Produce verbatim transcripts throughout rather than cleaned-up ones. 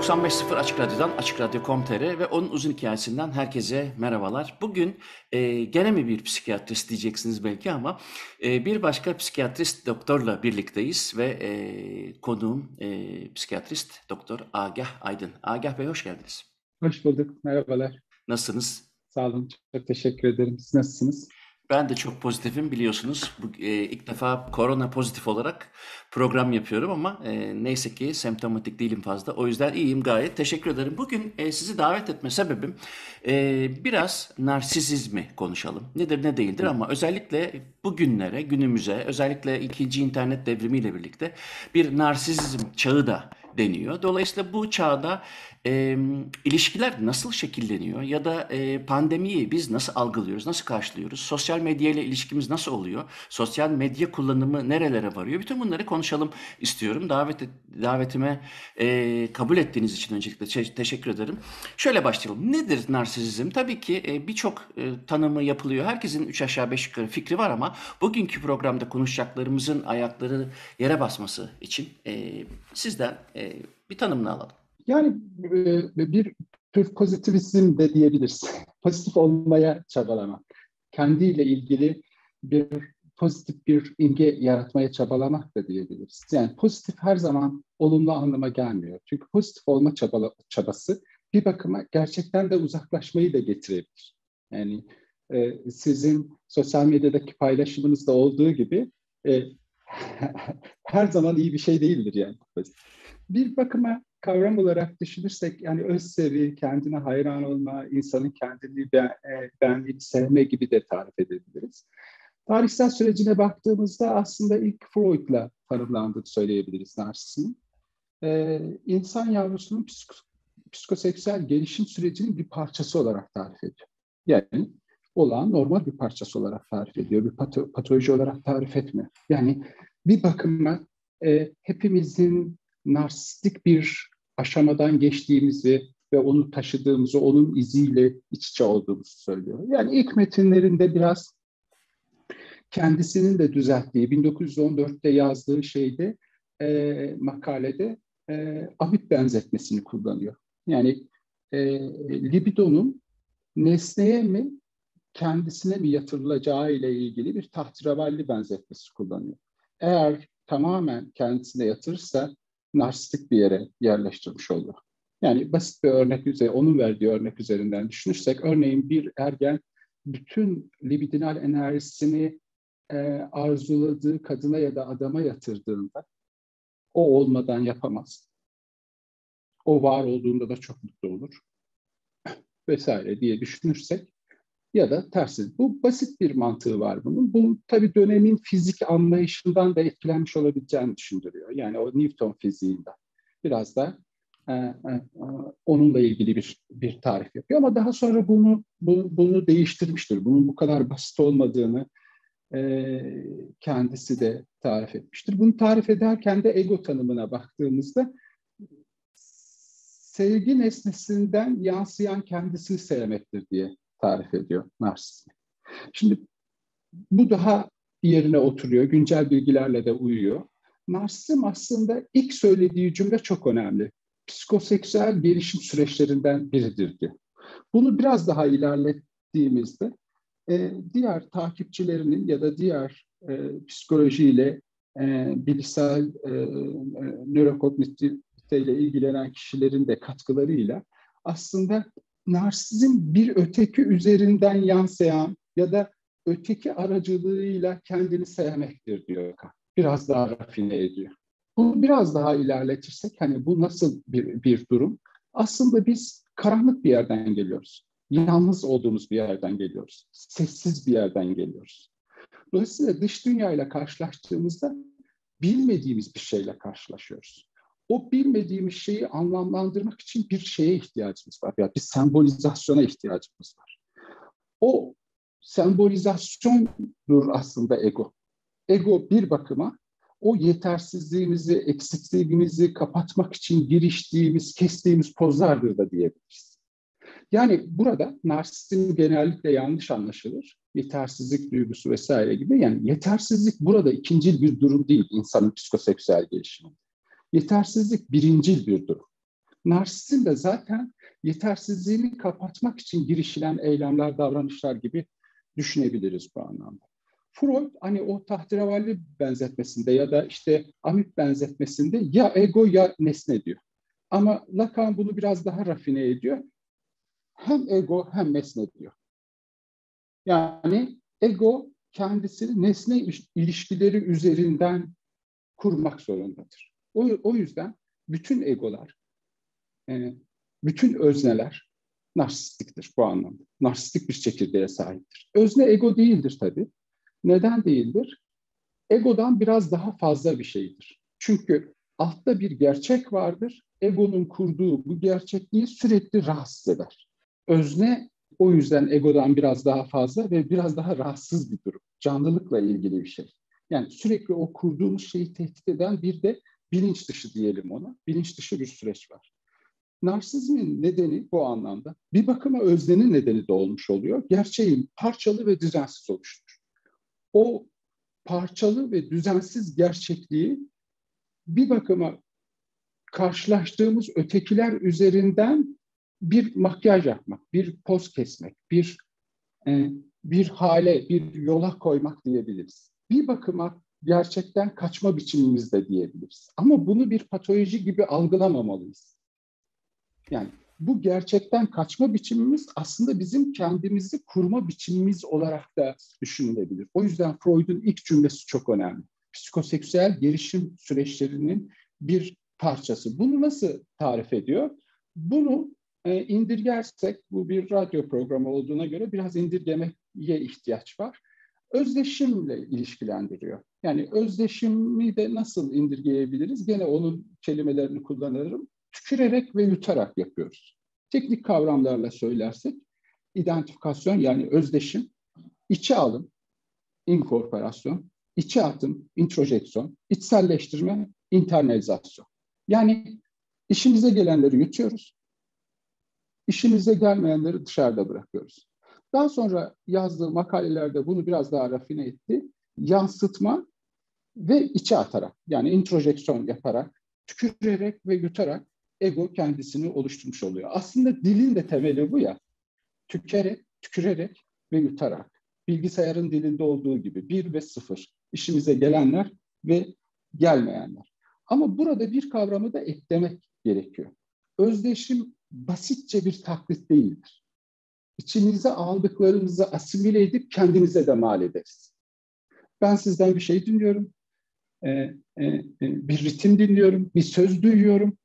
doksan beş nokta sıfır Açık Radyo'dan, açık radyo nokta com nokta tr ve onun uzun hikayesinden herkese merhabalar. Bugün e, gene mi bir psikiyatrist diyeceksiniz belki ama e, bir başka psikiyatrist doktorla birlikteyiz ve e, konuğum e, psikiyatrist doktor Agah Aydın. Agah Bey hoş geldiniz. Hoş bulduk, merhabalar. Nasılsınız? Sağ olun, çok teşekkür ederim. Siz nasılsınız? Ben de çok pozitifim biliyorsunuz. Bu, e, ilk defa korona pozitif olarak program yapıyorum ama e, neyse ki semptomatik değilim fazla. O yüzden iyiyim gayet. Teşekkür ederim. Bugün e, sizi davet etme sebebim e, biraz narsizizmi konuşalım. Nedir ne değildir ama özellikle bugünlere, günümüze, özellikle ikinci internet devrimiyle birlikte bir narsizizm çağı da deniyor. Dolayısıyla bu çağda e, ilişkiler nasıl şekilleniyor ya da e, pandemiyi biz nasıl algılıyoruz, nasıl karşılıyoruz, sosyal medya ile ilişkimiz nasıl oluyor, sosyal medya kullanımı nerelere varıyor, bütün bunları konuşalım istiyorum. Davet, davetime e, kabul ettiğiniz için öncelikle te- teşekkür ederim. Şöyle başlayalım. Nedir narsizizm? Tabii ki e, birçok e, tanımı yapılıyor. Herkesin üç aşağı beş yukarı fikri var ama bugünkü programda konuşacaklarımızın ayakları yere basması için e, sizden e, bir tanımını alalım. Yani bir tür pozitivizm de diyebiliriz. Pozitif olmaya çabalamak. Kendiyle ilgili bir pozitif bir imge yaratmaya çabalamak da diyebiliriz. Yani pozitif her zaman olumlu anlama gelmiyor. Çünkü pozitif olma çabala, çabası bir bakıma gerçekten de uzaklaşmayı da getirebilir. Yani e, sizin sosyal medyadaki paylaşımınızda olduğu gibi e, her zaman iyi bir şey değildir yani. Bir bakıma kavram olarak düşünürsek yani özsevi, kendine hayran olma, insanın kendini ben, benliğini sevme gibi de tarif edebiliriz. Tarihsel sürecine baktığımızda aslında ilk Freud'la tanımlandığını söyleyebiliriz narsizmin. Ee, insan yavrusunun psik- psikoseksüel gelişim sürecinin bir parçası olarak tarif ediyor. Yani olağan normal bir parçası olarak tarif ediyor, bir pato- patoloji olarak tarif etmiyor. Yani bir bakıma e, hepimizin narsistik bir aşamadan geçtiğimizi ve onu taşıdığımızı, onun iziyle iç içe olduğumuzu söylüyor. Yani ilk metinlerinde biraz kendisinin de düzelttiği, bin dokuz yüz on dörtte yazdığı şeyde, e, makalede e, amip benzetmesini kullanıyor. Yani e, libidonun nesneye mi, kendisine mi yatırılacağı ile ilgili bir tahterevalli benzetmesi kullanıyor. Eğer tamamen kendisine yatırırsa, narsistik bir yere yerleştirmiş olur. Yani basit bir örnek üzeri, onun verdiği örnek üzerinden düşünürsek, örneğin bir ergen bütün libidinal enerjisini e, arzuladığı kadına ya da adama yatırdığında o olmadan yapamaz. O var olduğunda da çok mutlu olur. Vesaire diye düşünürsek ya da tersi. Bu basit bir mantığı var bunun. Bu tabii dönemin fizik anlayışından da etkilenmiş olabileceğini düşündürüyor. Yani o Newton fiziğinden. Biraz da e, e, onunla ilgili bir bir tarif yapıyor. Ama daha sonra bunu bu, bunu değiştirmiştir. Bunun bu kadar basit olmadığını e, kendisi de tarif etmiştir. Bunu tarif ederken de ego tanımına baktığımızda sevgi nesnesinden yansıyan kendisini sevmektir diye tarif ediyor narsizmi. Şimdi bu daha yerine oturuyor, güncel bilgilerle de uyuyor. Narsizm aslında ilk söylediği cümle çok önemli. Psikoseksüel gelişim süreçlerinden biridir diyor. Bunu biraz daha ilerlettiğimizde e, diğer takipçilerinin ya da diğer e, psikolojiyle, e, bilişsel e, nörokognitiyle ilgilenen kişilerin de katkılarıyla aslında narsizm bir öteki üzerinden yansıyan ya da öteki aracılığıyla kendini sevmektir diyor. Biraz daha rafine ediyor. Bunu biraz daha ilerletirsek hani bu nasıl bir, bir durum? Aslında biz karanlık bir yerden geliyoruz. Yalnız olduğumuz bir yerden geliyoruz. Sessiz bir yerden geliyoruz. Dolayısıyla dış dünyayla karşılaştığımızda bilmediğimiz bir şeyle karşılaşıyoruz. O bilmediğimiz şeyi anlamlandırmak için bir şeye ihtiyacımız var. Yani bir sembolizasyona ihtiyacımız var. O sembolizasyondur aslında ego. Ego bir bakıma o yetersizliğimizi, eksikliğimizi kapatmak için giriştiğimiz, kestiğimiz pozlardır da diyebiliriz. Yani burada narsizm genellikle yanlış anlaşılır. Yetersizlik duygusu vesaire gibi. Yani yetersizlik burada ikincil bir durum değil insanın psikoseksüel gelişiminde. Yetersizlik birincil bir durum. narsizm de zaten yetersizliğini kapatmak için girişilen eylemler, davranışlar gibi düşünebiliriz bu anlamda. Freud hani o tahterevalli benzetmesinde ya da işte amip benzetmesinde ya ego ya nesne diyor. Ama Lacan bunu biraz daha rafine ediyor. Hem ego hem nesne diyor. Yani ego kendisini nesne ilişkileri üzerinden kurmak zorundadır. O, o yüzden bütün egolar, e, bütün özneler narsistiktir bu anlamda. Narsistik bir çekirdeğe sahiptir. Özne ego değildir tabii. Neden değildir? Egodan biraz daha fazla bir şeydir. Çünkü altta bir gerçek vardır. Egonun kurduğu bu gerçekliği sürekli rahatsız eder. Özne o yüzden egodan biraz daha fazla ve biraz daha rahatsız bir durum. Canlılıkla ilgili bir şey. Yani sürekli o kurduğumuz şeyi tehdit eden bir de bilinç dışı diyelim ona. Bilinç dışı bir süreç var. Narsizmin nedeni bu anlamda bir bakıma öznenin nedeni de olmuş oluyor. Gerçeğin parçalı ve düzensiz oluşudur. O parçalı ve düzensiz gerçekliği bir bakıma karşılaştığımız ötekiler üzerinden bir makyaj yapmak, bir poz kesmek, bir e, bir hale, bir yola koymak diyebiliriz. Bir bakıma gerçekten kaçma biçimimiz de diyebiliriz. Ama bunu bir patoloji gibi algılamamalıyız. Yani bu gerçekten kaçma biçimimiz aslında bizim kendimizi kurma biçimimiz olarak da düşünülebilir. O yüzden Freud'un ilk cümlesi çok önemli. Psikoseksüel gelişim süreçlerinin bir parçası. Bunu nasıl tarif ediyor? Bunu e, indirgersek, bu bir radyo programı olduğuna göre biraz indirgemeye ihtiyaç var. Özdeşimle ilişkilendiriyor. Yani özdeşimi de nasıl indirgeyebiliriz? Gene onun kelimelerini kullanırım. Tükürerek ve yutarak yapıyoruz. Teknik kavramlarla söylersek, identifikasyon yani özdeşim, içe alım, inkorporasyon, içe atım, introjeksiyon, içselleştirme, internalizasyon. Yani işimize gelenleri yutuyoruz, işimize gelmeyenleri dışarıda bırakıyoruz. Daha sonra yazdığı makalelerde bunu biraz daha rafine etti. Yansıtma ve içe atarak, yani introjeksiyon yaparak, tükürerek ve yutarak ego kendisini oluşturmuş oluyor. Aslında dilin de temeli bu ya. Tükerek, tükürerek ve yutarak. Bilgisayarın dilinde olduğu gibi bir ve sıfır. İşimize gelenler ve gelmeyenler. Ama burada bir kavramı da eklemek gerekiyor. Özdeşim basitçe bir taklit değildir. İçimize aldıklarımızı asimile edip kendimize de mal ederiz. Ben sizden bir şey dinliyorum. Ee, e, e, bir ritim dinliyorum. Bir söz duyuyorum.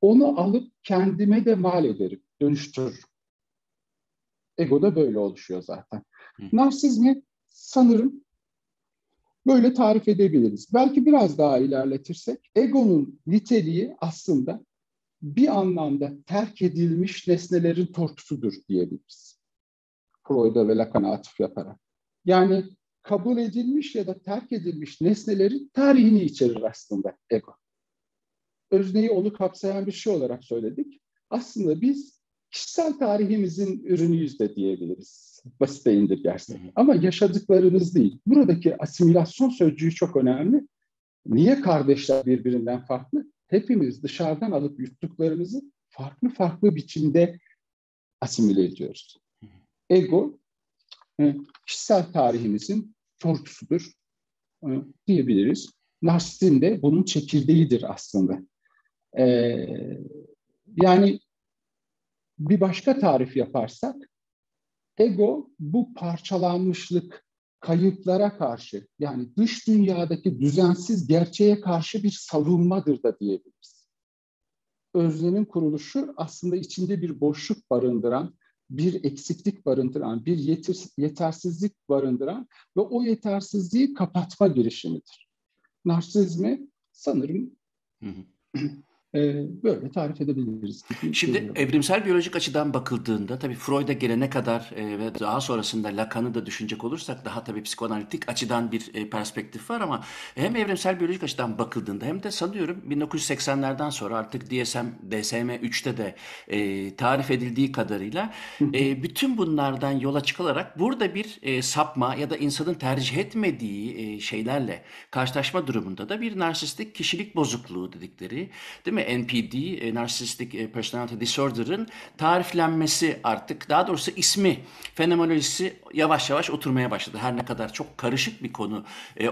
Onu alıp kendime de mal ederim, dönüştürürüm. Ego da böyle oluşuyor zaten. Hı. Narsizmi sanırım böyle tarif edebiliriz. Belki biraz daha ilerletirsek, egonun niteliği aslında bir anlamda terk edilmiş nesnelerin tortusudur diyebiliriz. Freud'a ve Lacan'a atıf yaparak. Yani kabul edilmiş ya da terk edilmiş nesnelerin tarihini içerir aslında ego. Özneyi onu kapsayan bir şey olarak söyledik. Aslında biz kişisel tarihimizin ürünüyüz de diyebiliriz. Basite indirgersek. Ama yaşadıklarımız değil. Buradaki asimilasyon sözcüğü çok önemli. Niye kardeşler birbirinden farklı? Hepimiz dışarıdan alıp yuttuklarımızı farklı farklı biçimde asimile ediyoruz. Ego kişisel tarihimizin tortusudur diyebiliriz. Narsizm de bunun çekirdeğidir aslında. Ee, yani bir başka tarif yaparsak, ego bu parçalanmışlık, kayıplara karşı, yani dış dünyadaki düzensiz gerçeğe karşı bir savunmadır da diyebiliriz. Öznenin kuruluşu aslında içinde bir boşluk barındıran, bir eksiklik barındıran, bir yetersizlik barındıran ve o yetersizliği kapatma girişimidir. Narsizmi sanırım... Hı hı. Böyle tarif edebiliriz. Şimdi evrimsel biyolojik açıdan bakıldığında tabii Freud'a gelene kadar ve daha sonrasında Lacan'ı da düşünecek olursak daha tabii psikoanalitik açıdan bir perspektif var ama hem evrimsel biyolojik açıdan bakıldığında hem de sanıyorum bin dokuz yüz seksenlerden sonra artık D S M, D S M üçte de e, tarif edildiği kadarıyla e, bütün bunlardan yola çıkılarak burada bir e, sapma ya da insanın tercih etmediği e, şeylerle karşılaşma durumunda da bir narsistik kişilik bozukluğu dedikleri, değil mi? N P D, Narcissistic Personality Disorder'ın tariflenmesi artık, daha doğrusu ismi, fenomenolojisi yavaş yavaş oturmaya başladı. Her ne kadar çok karışık bir konu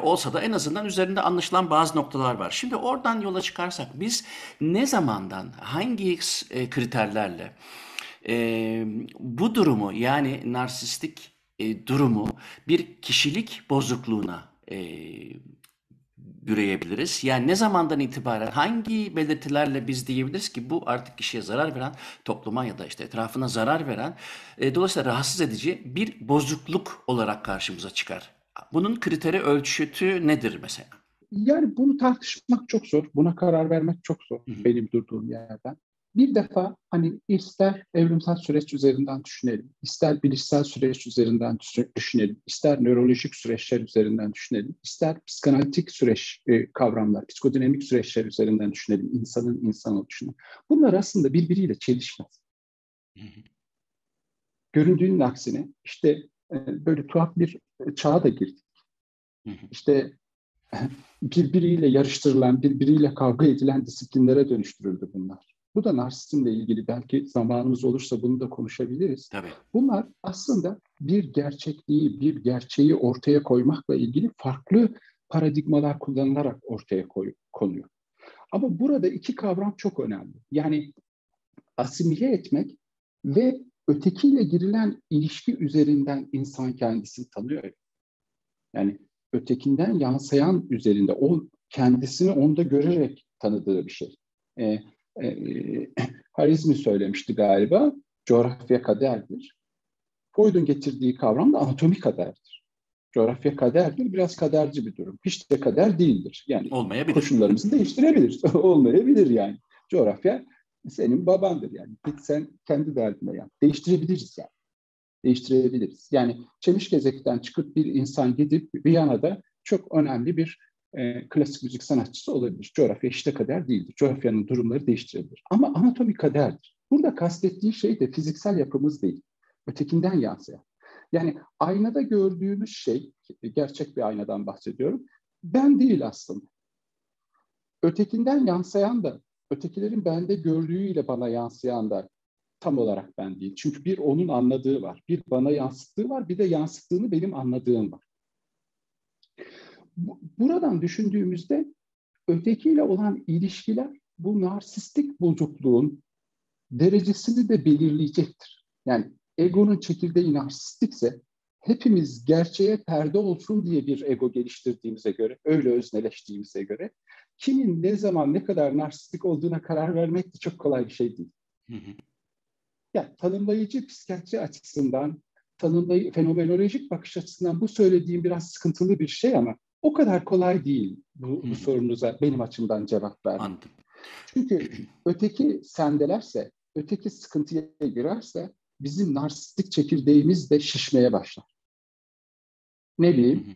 olsa da en azından üzerinde anlaşılan bazı noktalar var. Şimdi oradan yola çıkarsak biz ne zamandan, hangi kriterlerle e, bu durumu, yani narsistik e, durumu bir kişilik bozukluğuna e, büreyebiliriz? Yani ne zamandan itibaren, hangi belirtilerle biz diyebiliriz ki bu artık kişiye zarar veren, topluma ya da işte etrafına zarar veren, e, dolayısıyla rahatsız edici bir bozukluk olarak karşımıza çıkar? Bunun kriteri, ölçütü nedir mesela? Yani bunu tartışmak çok zor. Buna karar vermek çok zor, hı-hı, benim durduğum yerden. Bir defa hani ister evrimsel süreç üzerinden düşünelim, ister bilişsel süreç üzerinden düşünelim, ister nörolojik süreçler üzerinden düşünelim, ister psikanalitik süreç e, kavramlar, psikodinamik süreçler üzerinden düşünelim, insanın insan oluşunu. Bunlar aslında birbiriyle çelişmez. Hı hı. Göründüğünün aksine işte e, böyle tuhaf bir çağa da girdik. Hı hı. İşte birbiriyle yarıştırılan, birbiriyle kavga edilen disiplinlere dönüştürüldü bunlar. Bu da narsizmle ilgili, belki zamanımız olursa bunu da konuşabiliriz. Tabii. Bunlar aslında bir gerçekliği, bir gerçeği ortaya koymakla ilgili farklı paradigmalar kullanılarak ortaya koy- konuyor. Ama burada iki kavram çok önemli. Yani asimile etmek ve ötekiyle girilen ilişki üzerinden insan kendisini tanıyor. Yani ötekinden yansıyan üzerinde, o kendisini onda görerek tanıdığı bir şey. Ee, E, Harizmi söylemişti galiba, coğrafya kaderdir. Freud'un getirdiği kavram da anatomi kaderdir. Coğrafya kaderdir, biraz kaderci bir durum. Hiç de kader değildir. Yani koşullarımızı değiştirebilir. Olmayabilir yani. Coğrafya senin babandır yani. Git sen kendi derdine yap. Değiştirebiliriz yani. Değiştirebiliriz. Yani Çemişgezek'ten çıkıp bir insan gidip Viyana'da çok önemli bir E, klasik müzik sanatçısı olabilir. Coğrafya işte kader değildir. Coğrafyanın durumları değiştirebilir. Ama anatomi kaderdir. Burada kastettiği şey de fiziksel yapımız değil. Ötekinden yansıyan. Yani aynada gördüğümüz şey, gerçek bir aynadan bahsediyorum, ben değil aslında. Ötekinden yansıyan da, ötekilerin bende gördüğüyle bana yansıyan da tam olarak ben değil. Çünkü bir onun anladığı var, bir bana yansıttığı var, bir de yansıttığını benim anladığım var. Buradan düşündüğümüzde ötekiyle olan ilişkiler bu narsistik bozukluğun derecesini de belirleyecektir. Yani egonun çekirdeği narsistikse, hepimiz gerçeğe perde olsun diye bir ego geliştirdiğimize göre, öyle özneleştiğimize göre, kimin ne zaman ne kadar narsistik olduğuna karar vermek de çok kolay bir şey değil. Hı hı. Yani tanımlayıcı psikiyatri açısından, tanımlayı, fenomenolojik bakış açısından bu söylediğim biraz sıkıntılı bir şey, ama o kadar kolay değil bu, bu sorunuza benim açımdan cevap vermek. Çünkü öteki sendelerse, öteki sıkıntıya girerse bizim narsistik çekirdeğimiz de şişmeye başlar. Ne bileyim,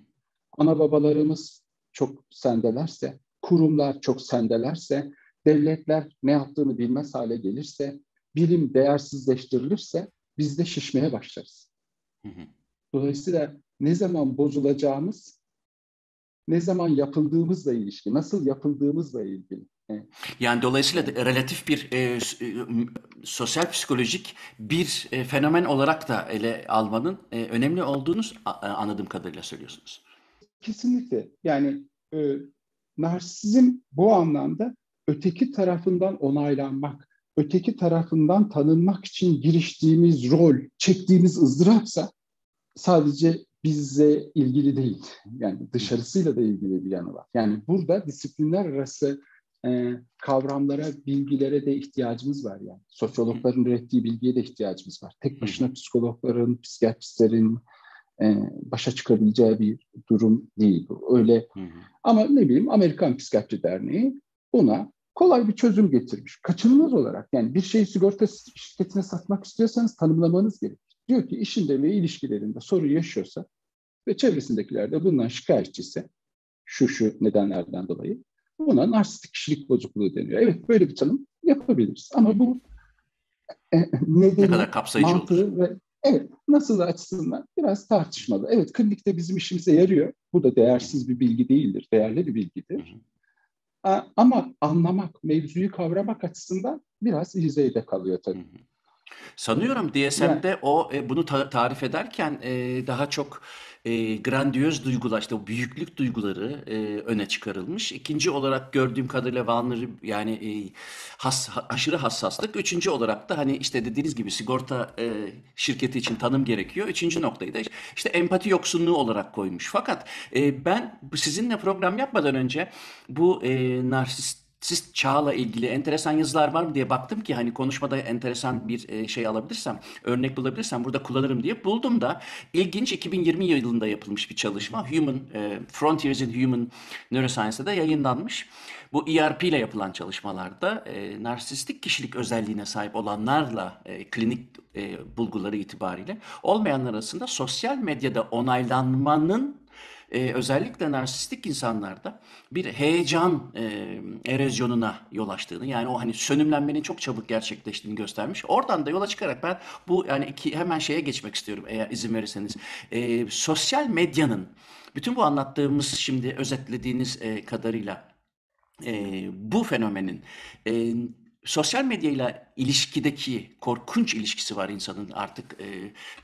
ana babalarımız çok sendelerse, kurumlar çok sendelerse, devletler ne yaptığını bilmez hale gelirse, bilim değersizleştirilirse biz de şişmeye başlarız. Dolayısıyla ne zaman bozulacağımız, ne zaman yapıldığımızla ilişki, nasıl yapıldığımızla ilgili. Evet. Yani dolayısıyla da relatif bir e, sosyal psikolojik bir e, fenomen olarak da ele almanın e, önemli olduğunu anladığım kadarıyla söylüyorsunuz. Kesinlikle. Yani e, narsizm bu anlamda öteki tarafından onaylanmak, öteki tarafından tanınmak için giriştiğimiz rol, çektiğimiz ızdırapsa sadece bizle ilgili değil. Yani dışarısıyla da ilgili bir yanı var. Yani burada disiplinler arası e, kavramlara, bilgilere de ihtiyacımız var yani. Sosyologların ürettiği bilgiye de ihtiyacımız var. Tek başına psikologların, psikiyatristlerin e, başa çıkabileceği bir durum değil bu. Öyle. Hı hı. Ama ne bileyim, Amerikan Psikiyatri Derneği buna kolay bir çözüm getirmiş. Kaçınılmaz olarak, yani bir şeyi sigorta şirketine satmak istiyorsanız tanımlamanız gerekir. Diyor ki işinde ve ilişkilerinde sorun yaşıyorsa ve çevresindekiler de bundan şikayetçiyse, şu şu nedenlerden dolayı, buna narsistik kişilik bozukluğu deniyor. Evet, böyle bir tanım yapabiliriz. Ama bu e, nedeni, ne kadar kapsayıcı mantığı ve evet, nasıl açısından biraz tartışmalı. Evet, klinikte bizim işimize yarıyor. Bu da değersiz bir bilgi değildir. Değerli bir bilgidir. Ama anlamak, mevzuyu kavramak açısından biraz izleyde kalıyor tabii. Sanıyorum D S M'de yani, o bunu ta- tarif ederken e, daha çok e, grandiyöz duygular, işte o büyüklük duyguları e, öne çıkarılmış. İkinci olarak gördüğüm kadarıyla vanları yani e, has, aşırı hassaslık. Üçüncü olarak da hani işte dediğiniz gibi sigorta e, şirketi için tanım gerekiyor. Üçüncü noktayı da işte empati yoksunluğu olarak koymuş. Fakat e, ben sizinle program yapmadan önce bu e, narsist Siz çağla ilgili enteresan yazılar var mı diye baktım ki hani konuşmada enteresan bir şey alabilirsem, örnek bulabilirsem burada kullanırım diye buldum da ilginç iki bin yirmi yılında yapılmış bir çalışma. Human, Frontiers in Human Neuroscience'da yayınlanmış. Bu E R P ile yapılan çalışmalarda e, narsistik kişilik özelliğine sahip olanlarla e, klinik e, bulguları itibariyle olmayanlar arasında sosyal medyada onaylanmanın Ee, özellikle narsistik insanlarda bir heyecan e, erozyonuna yol açtığını, yani o hani sönümlenmenin çok çabuk gerçekleştiğini göstermiş. Oradan da yola çıkarak ben bu yani iki, hemen şeye geçmek istiyorum eğer izin verirseniz. Ee, sosyal medyanın bütün bu anlattığımız şimdi özetlediğiniz e, kadarıyla e, bu fenomenin e, sosyal medyayla ilişkideki korkunç ilişkisi var insanın artık. E,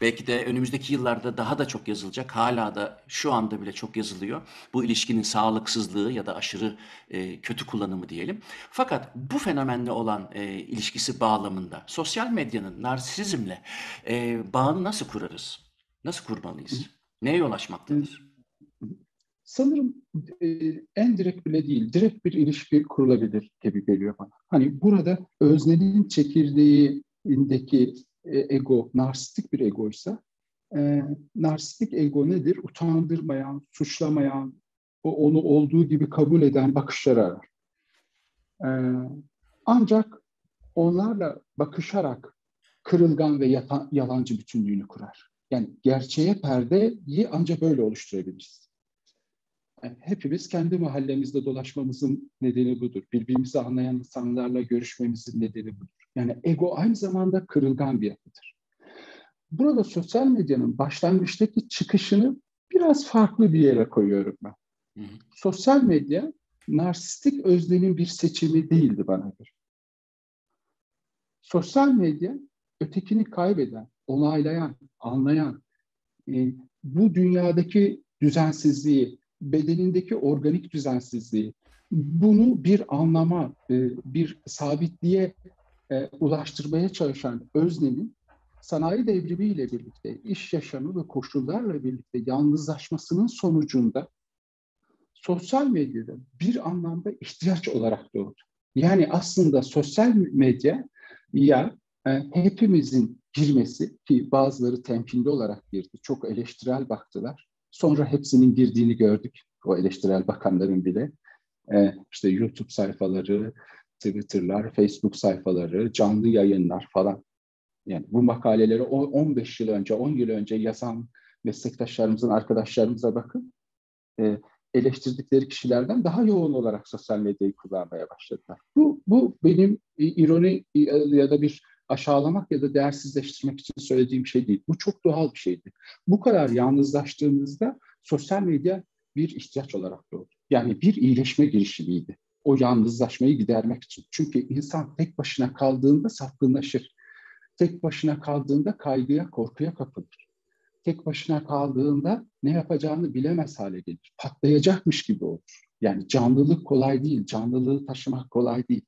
belki de önümüzdeki yıllarda daha da çok yazılacak. Hala da şu anda bile çok yazılıyor. Bu ilişkinin sağlıksızlığı ya da aşırı e, kötü kullanımı diyelim. Fakat bu fenomenle olan e, ilişkisi bağlamında sosyal medyanın narsizmle e, bağını nasıl kurarız? Nasıl kurmalıyız? Neye yol açmaktadır? Sanırım en direkt bile değil, direkt bir ilişki kurulabilir gibi geliyor bana. Hani burada öznenin çekirdeğindeki ego, narsistik bir egoysa, e, narsistik ego nedir? Utandırmayan, suçlamayan, o onu olduğu gibi kabul eden bakışları arar. E, ancak onlarla bakışarak kırılgan ve yata, yalancı bütünlüğünü kurar. Yani gerçeğe perdeyi ancak böyle oluşturabiliriz. Hepimiz kendi mahallemizde dolaşmamızın nedeni budur. Birbirimizi anlayan insanlarla görüşmemizin nedeni budur. Yani ego aynı zamanda kırılgan bir yapıdır. Burada sosyal medyanın başlangıçtaki çıkışını biraz farklı bir yere koyuyorum ben. Hı hı. Sosyal medya, narsistik öznenin bir seçimi değildi bana göre. Sosyal medya, ötekini kaybeden, onaylayan, anlayan, e, bu dünyadaki düzensizliği, bedenindeki organik düzensizliği, bunu bir anlama, bir sabitliğe ulaştırmaya çalışan öznenin sanayi devrimiyle birlikte, iş yaşamı ve koşullarla birlikte yalnızlaşmasının sonucunda sosyal medyada bir anlamda ihtiyaç olarak doğdu. Yani aslında sosyal medya ya hepimizin girmesi, ki bazıları temkinli olarak girdi, çok eleştirel baktılar. Sonra hepsinin girdiğini gördük. O eleştirel bakanların bile ee, işte YouTube sayfaları, Twitter'lar, Facebook sayfaları, canlı yayınlar falan. Yani bu makaleleri on beş yıl önce, on yıl önce yazan meslektaşlarımızın, arkadaşlarımıza bakın. Ee, eleştirdikleri kişilerden daha yoğun olarak sosyal medyayı kullanmaya başladılar. Bu, bu benim ironi ya da bir aşağılamak ya da değersizleştirmek için söylediğim şey değil. Bu çok doğal bir şeydi. Bu kadar yalnızlaştığımızda sosyal medya bir ihtiyaç olarak doğdu. Yani bir iyileşme girişimiydi. O yalnızlaşmayı gidermek için. Çünkü insan tek başına kaldığında sapkınlaşır. Tek başına kaldığında kaygıya, korkuya kapılır. Tek başına kaldığında ne yapacağını bilemez hale gelir. Patlayacakmış gibi olur. Yani canlılık kolay değil. Canlılığı taşımak kolay değil.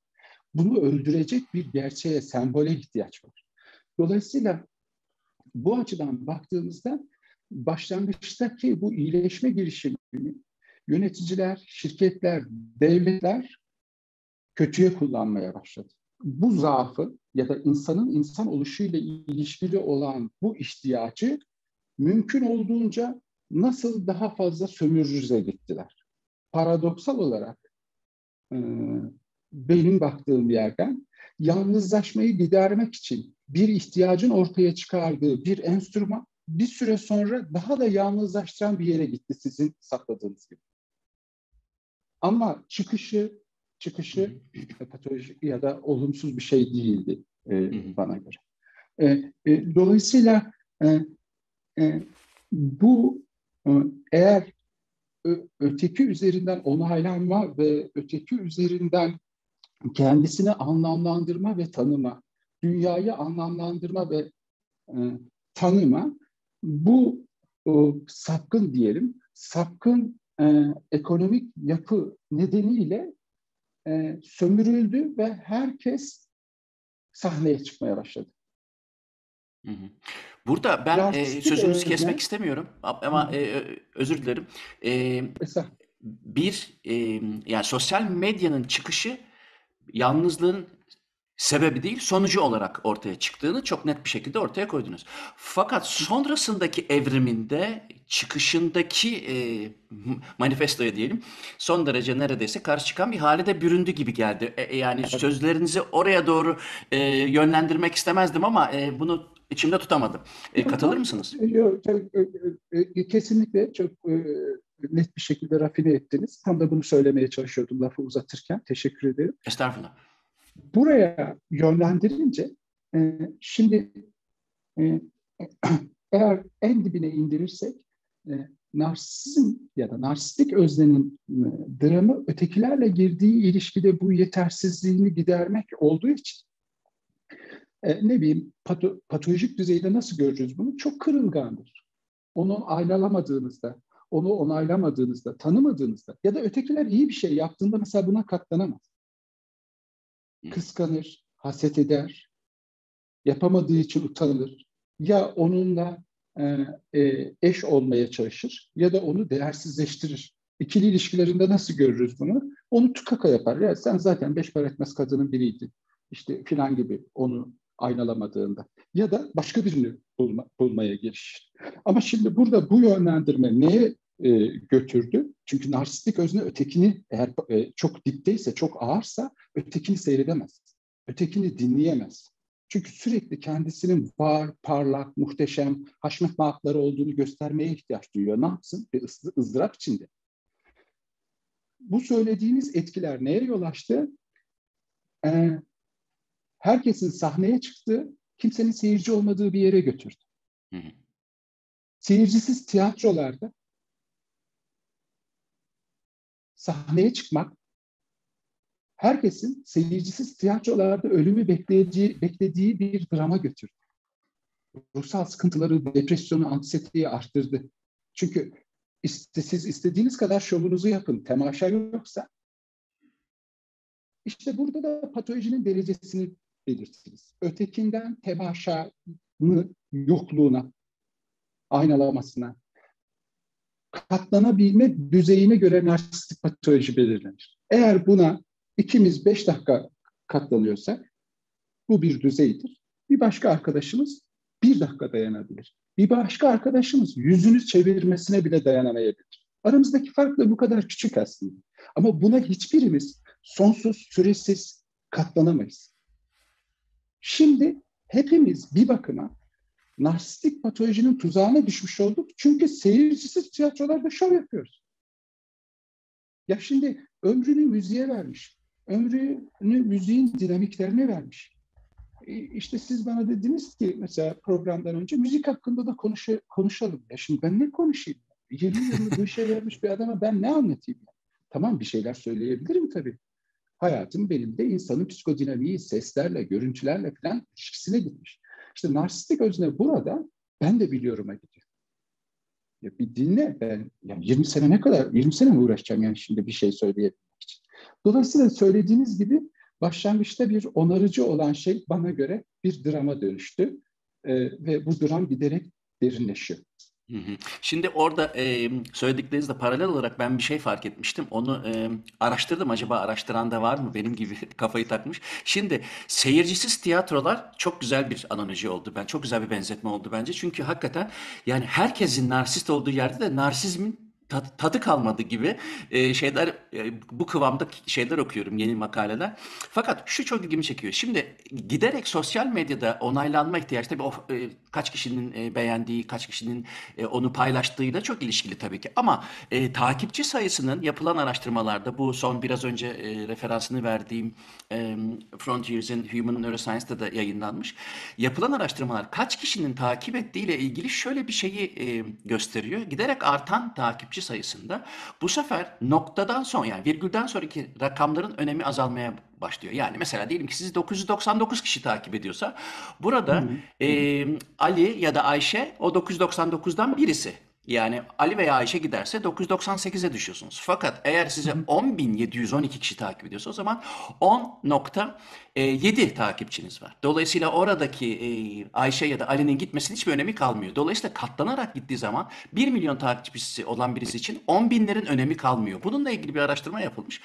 Bunu öldürecek bir gerçeğe, sembole ihtiyaç var. Dolayısıyla bu açıdan baktığımızda başlangıçtaki bu iyileşme girişimini yöneticiler, şirketler, devletler kötüye kullanmaya başladı. Bu zaafı ya da insanın insan oluşuyla ilişkili olan bu ihtiyacı mümkün olduğunca nasıl daha fazla sömürürüze gittiler. Paradoksal olarak ıı, benim baktığım yerden yalnızlaşmayı gidermek için bir ihtiyacın ortaya çıkardığı bir enstrüman bir süre sonra daha da yalnızlaştıran bir yere gitti sizin sakladığınız gibi. Ama çıkışı çıkışı patolojik ya da olumsuz bir şey değildi e, bana göre. E, e, dolayısıyla e, e, bu e, eğer öteki üzerinden onaylanma ve öteki üzerinden kendisini anlamlandırma ve tanıma, dünyayı anlamlandırma ve e, tanıma, bu o, sapkın diyelim, sapkın e, ekonomik yapı nedeniyle e, sömürüldü ve herkes sahneye çıkmaya başladı. Burada ben e, sözünüzü kesmek istemiyorum ama e, özür dilerim. E, bir, e, yani sosyal medyanın çıkışı yalnızlığın sebebi değil, sonucu olarak ortaya çıktığını çok net bir şekilde ortaya koydunuz. Fakat sonrasındaki evriminde, çıkışındaki e, manifestoya diyelim, son derece neredeyse karşı çıkan bir hale de büründü gibi geldi. E, yani sözlerinizi oraya doğru e, yönlendirmek istemezdim ama e, bunu İçimde tutamadım. E, katılır mısınız? Yok, kesinlikle çok net bir şekilde rafine ettiniz. Tam da bunu söylemeye çalışıyordum lafı uzatırken. Teşekkür ederim. Estağfurullah. Buraya yönlendirince, şimdi eğer en dibine indirirsek, narsizm ya da narsistik öznenin dramı ötekilerle girdiği ilişkide bu yetersizliğini gidermek olduğu için, ne bileyim, pato- patolojik düzeyde nasıl göreceğiz bunu? Çok kırılgandır. Onu aynalamadığınızda, onu onaylamadığınızda, tanımadığınızda ya da ötekiler iyi bir şey yaptığında mesela buna katlanamaz. Kıskanır, haset eder, yapamadığı için utanır. Ya onunla e, e, eş olmaya çalışır ya da onu değersizleştirir. İkili ilişkilerinde nasıl görürüz bunu? Onu tukaka yapar. Ya sen zaten beş para etmez kadının biriydin. İşte filan gibi onu aynalamadığında ya da başka birini bulma, bulmaya girişir. Ama şimdi burada bu yönlendirme neye e, götürdü? Çünkü narsistik özne ötekini eğer e, çok dipteyse, çok ağırsa ötekini seyredemez. Ötekini dinleyemez. Çünkü sürekli kendisinin var, parlak, muhteşem, haşmet mahlukları olduğunu göstermeye ihtiyaç duyuyor. Ne yapsın? Bir ızdırap içinde. Bu söylediğiniz etkiler neye yol açtı? Eee Herkesin sahneye çıktığı, kimsenin seyirci olmadığı bir yere götürdü. Hı hı. Seyircisiz tiyatrolarda sahneye çıkmak, herkesin seyircisiz tiyatrolarda ölümü beklediği, beklediği bir drama götürdü. Ruhsal sıkıntıları, depresyonu, anksiyeteyi arttırdı. Çünkü iste, siz istediğiniz kadar şovunuzu yapın, temaşa yoksa, İşte burada da patolojinin derecesini belirtiriz. Ötekinden tebaşanın yokluğuna, aynalamasına, katlanabilme düzeyine göre narsistik patoloji belirlenir. Eğer buna ikimiz beş dakika katlanıyorsak, bu bir düzeydir. Bir başka arkadaşımız bir dakika dayanabilir. Bir başka arkadaşımız yüzünü çevirmesine bile dayanamayabilir. Aramızdaki fark da bu kadar küçük aslında. Ama buna hiçbirimiz sonsuz, süresiz katlanamayız. Şimdi hepimiz bir bakıma narsistik patolojinin tuzağına düşmüş olduk. Çünkü seyircisiz tiyatrolarda şov yapıyoruz. Ya şimdi ömrünü müziğe vermiş. Ömrünü müziğin dinamiklerine vermiş. İşte siz bana dediniz ki mesela programdan önce müzik hakkında da konuşa, konuşalım. Ya şimdi ben ne konuşayım? yirmi yılını bu işe vermiş bir adama ben ne anlatayım? Tamam, bir şeyler söyleyebilirim tabii. Hayatım benim de insanın psikodinamiği seslerle, görüntülerle falan ilişkisine gitmiş. İşte narsistik özne burada ben de biliyorum'a gidiyor. Ya bir dinle, ben yani yirmi sene ne kadar, yirmi sene mi uğraşacağım yani şimdi bir şey söyleyebilmek için. Dolayısıyla söylediğiniz gibi başlangıçta bir onarıcı olan şey bana göre bir drama dönüştü. Ee, ve bu dram giderek derinleşiyor. Şimdi orada e, söylediklerinizle paralel olarak ben bir şey fark etmiştim. Onu e, araştırdım. Acaba araştıran da var mı? Benim gibi kafayı takmış. Şimdi seyircisiz tiyatrolar çok güzel bir analoji oldu. Ben çok güzel bir benzetme oldu bence. Çünkü hakikaten yani herkesin narsist olduğu yerde de narsizmin tadı kalmadı gibi şeyler, bu kıvamda şeyler okuyorum, yeni makaleler. Fakat şu çok ilgimi çekiyor. Şimdi giderek sosyal medyada onaylanma ihtiyacı, tabii o kaç kişinin beğendiği, kaç kişinin onu paylaştığıyla çok ilişkili tabii ki. Ama e, takipçi sayısının yapılan araştırmalarda, bu son biraz önce e, referansını verdiğim e, Frontiers in Human Neuroscience'da da yayınlanmış. Yapılan araştırmalar kaç kişinin takip ettiğiyle ilgili şöyle bir şeyi e, gösteriyor. Giderek artan takipçi takipçi sayısında bu sefer noktadan sonra, yani virgülden sonraki rakamların önemi azalmaya başlıyor. Yani mesela diyelim ki sizi dokuz yüz doksan dokuz kişi takip ediyorsa burada hmm. e, Ali ya da Ayşe o dokuz yüz doksan dokuzdan birisi. Yani Ali veya Ayşe giderse dokuz yüz doksan sekize düşüyorsunuz. Fakat eğer size on bin yedi yüz on iki kişi takip ediyorsa o zaman on nokta yedi takipçiniz var. Dolayısıyla oradaki Ayşe ya da Ali'nin gitmesinin hiçbir önemi kalmıyor. Dolayısıyla katlanarak gittiği zaman bir milyon takipçisi olan birisi için on binlerin önemi kalmıyor. Bununla ilgili bir araştırma yapılmış.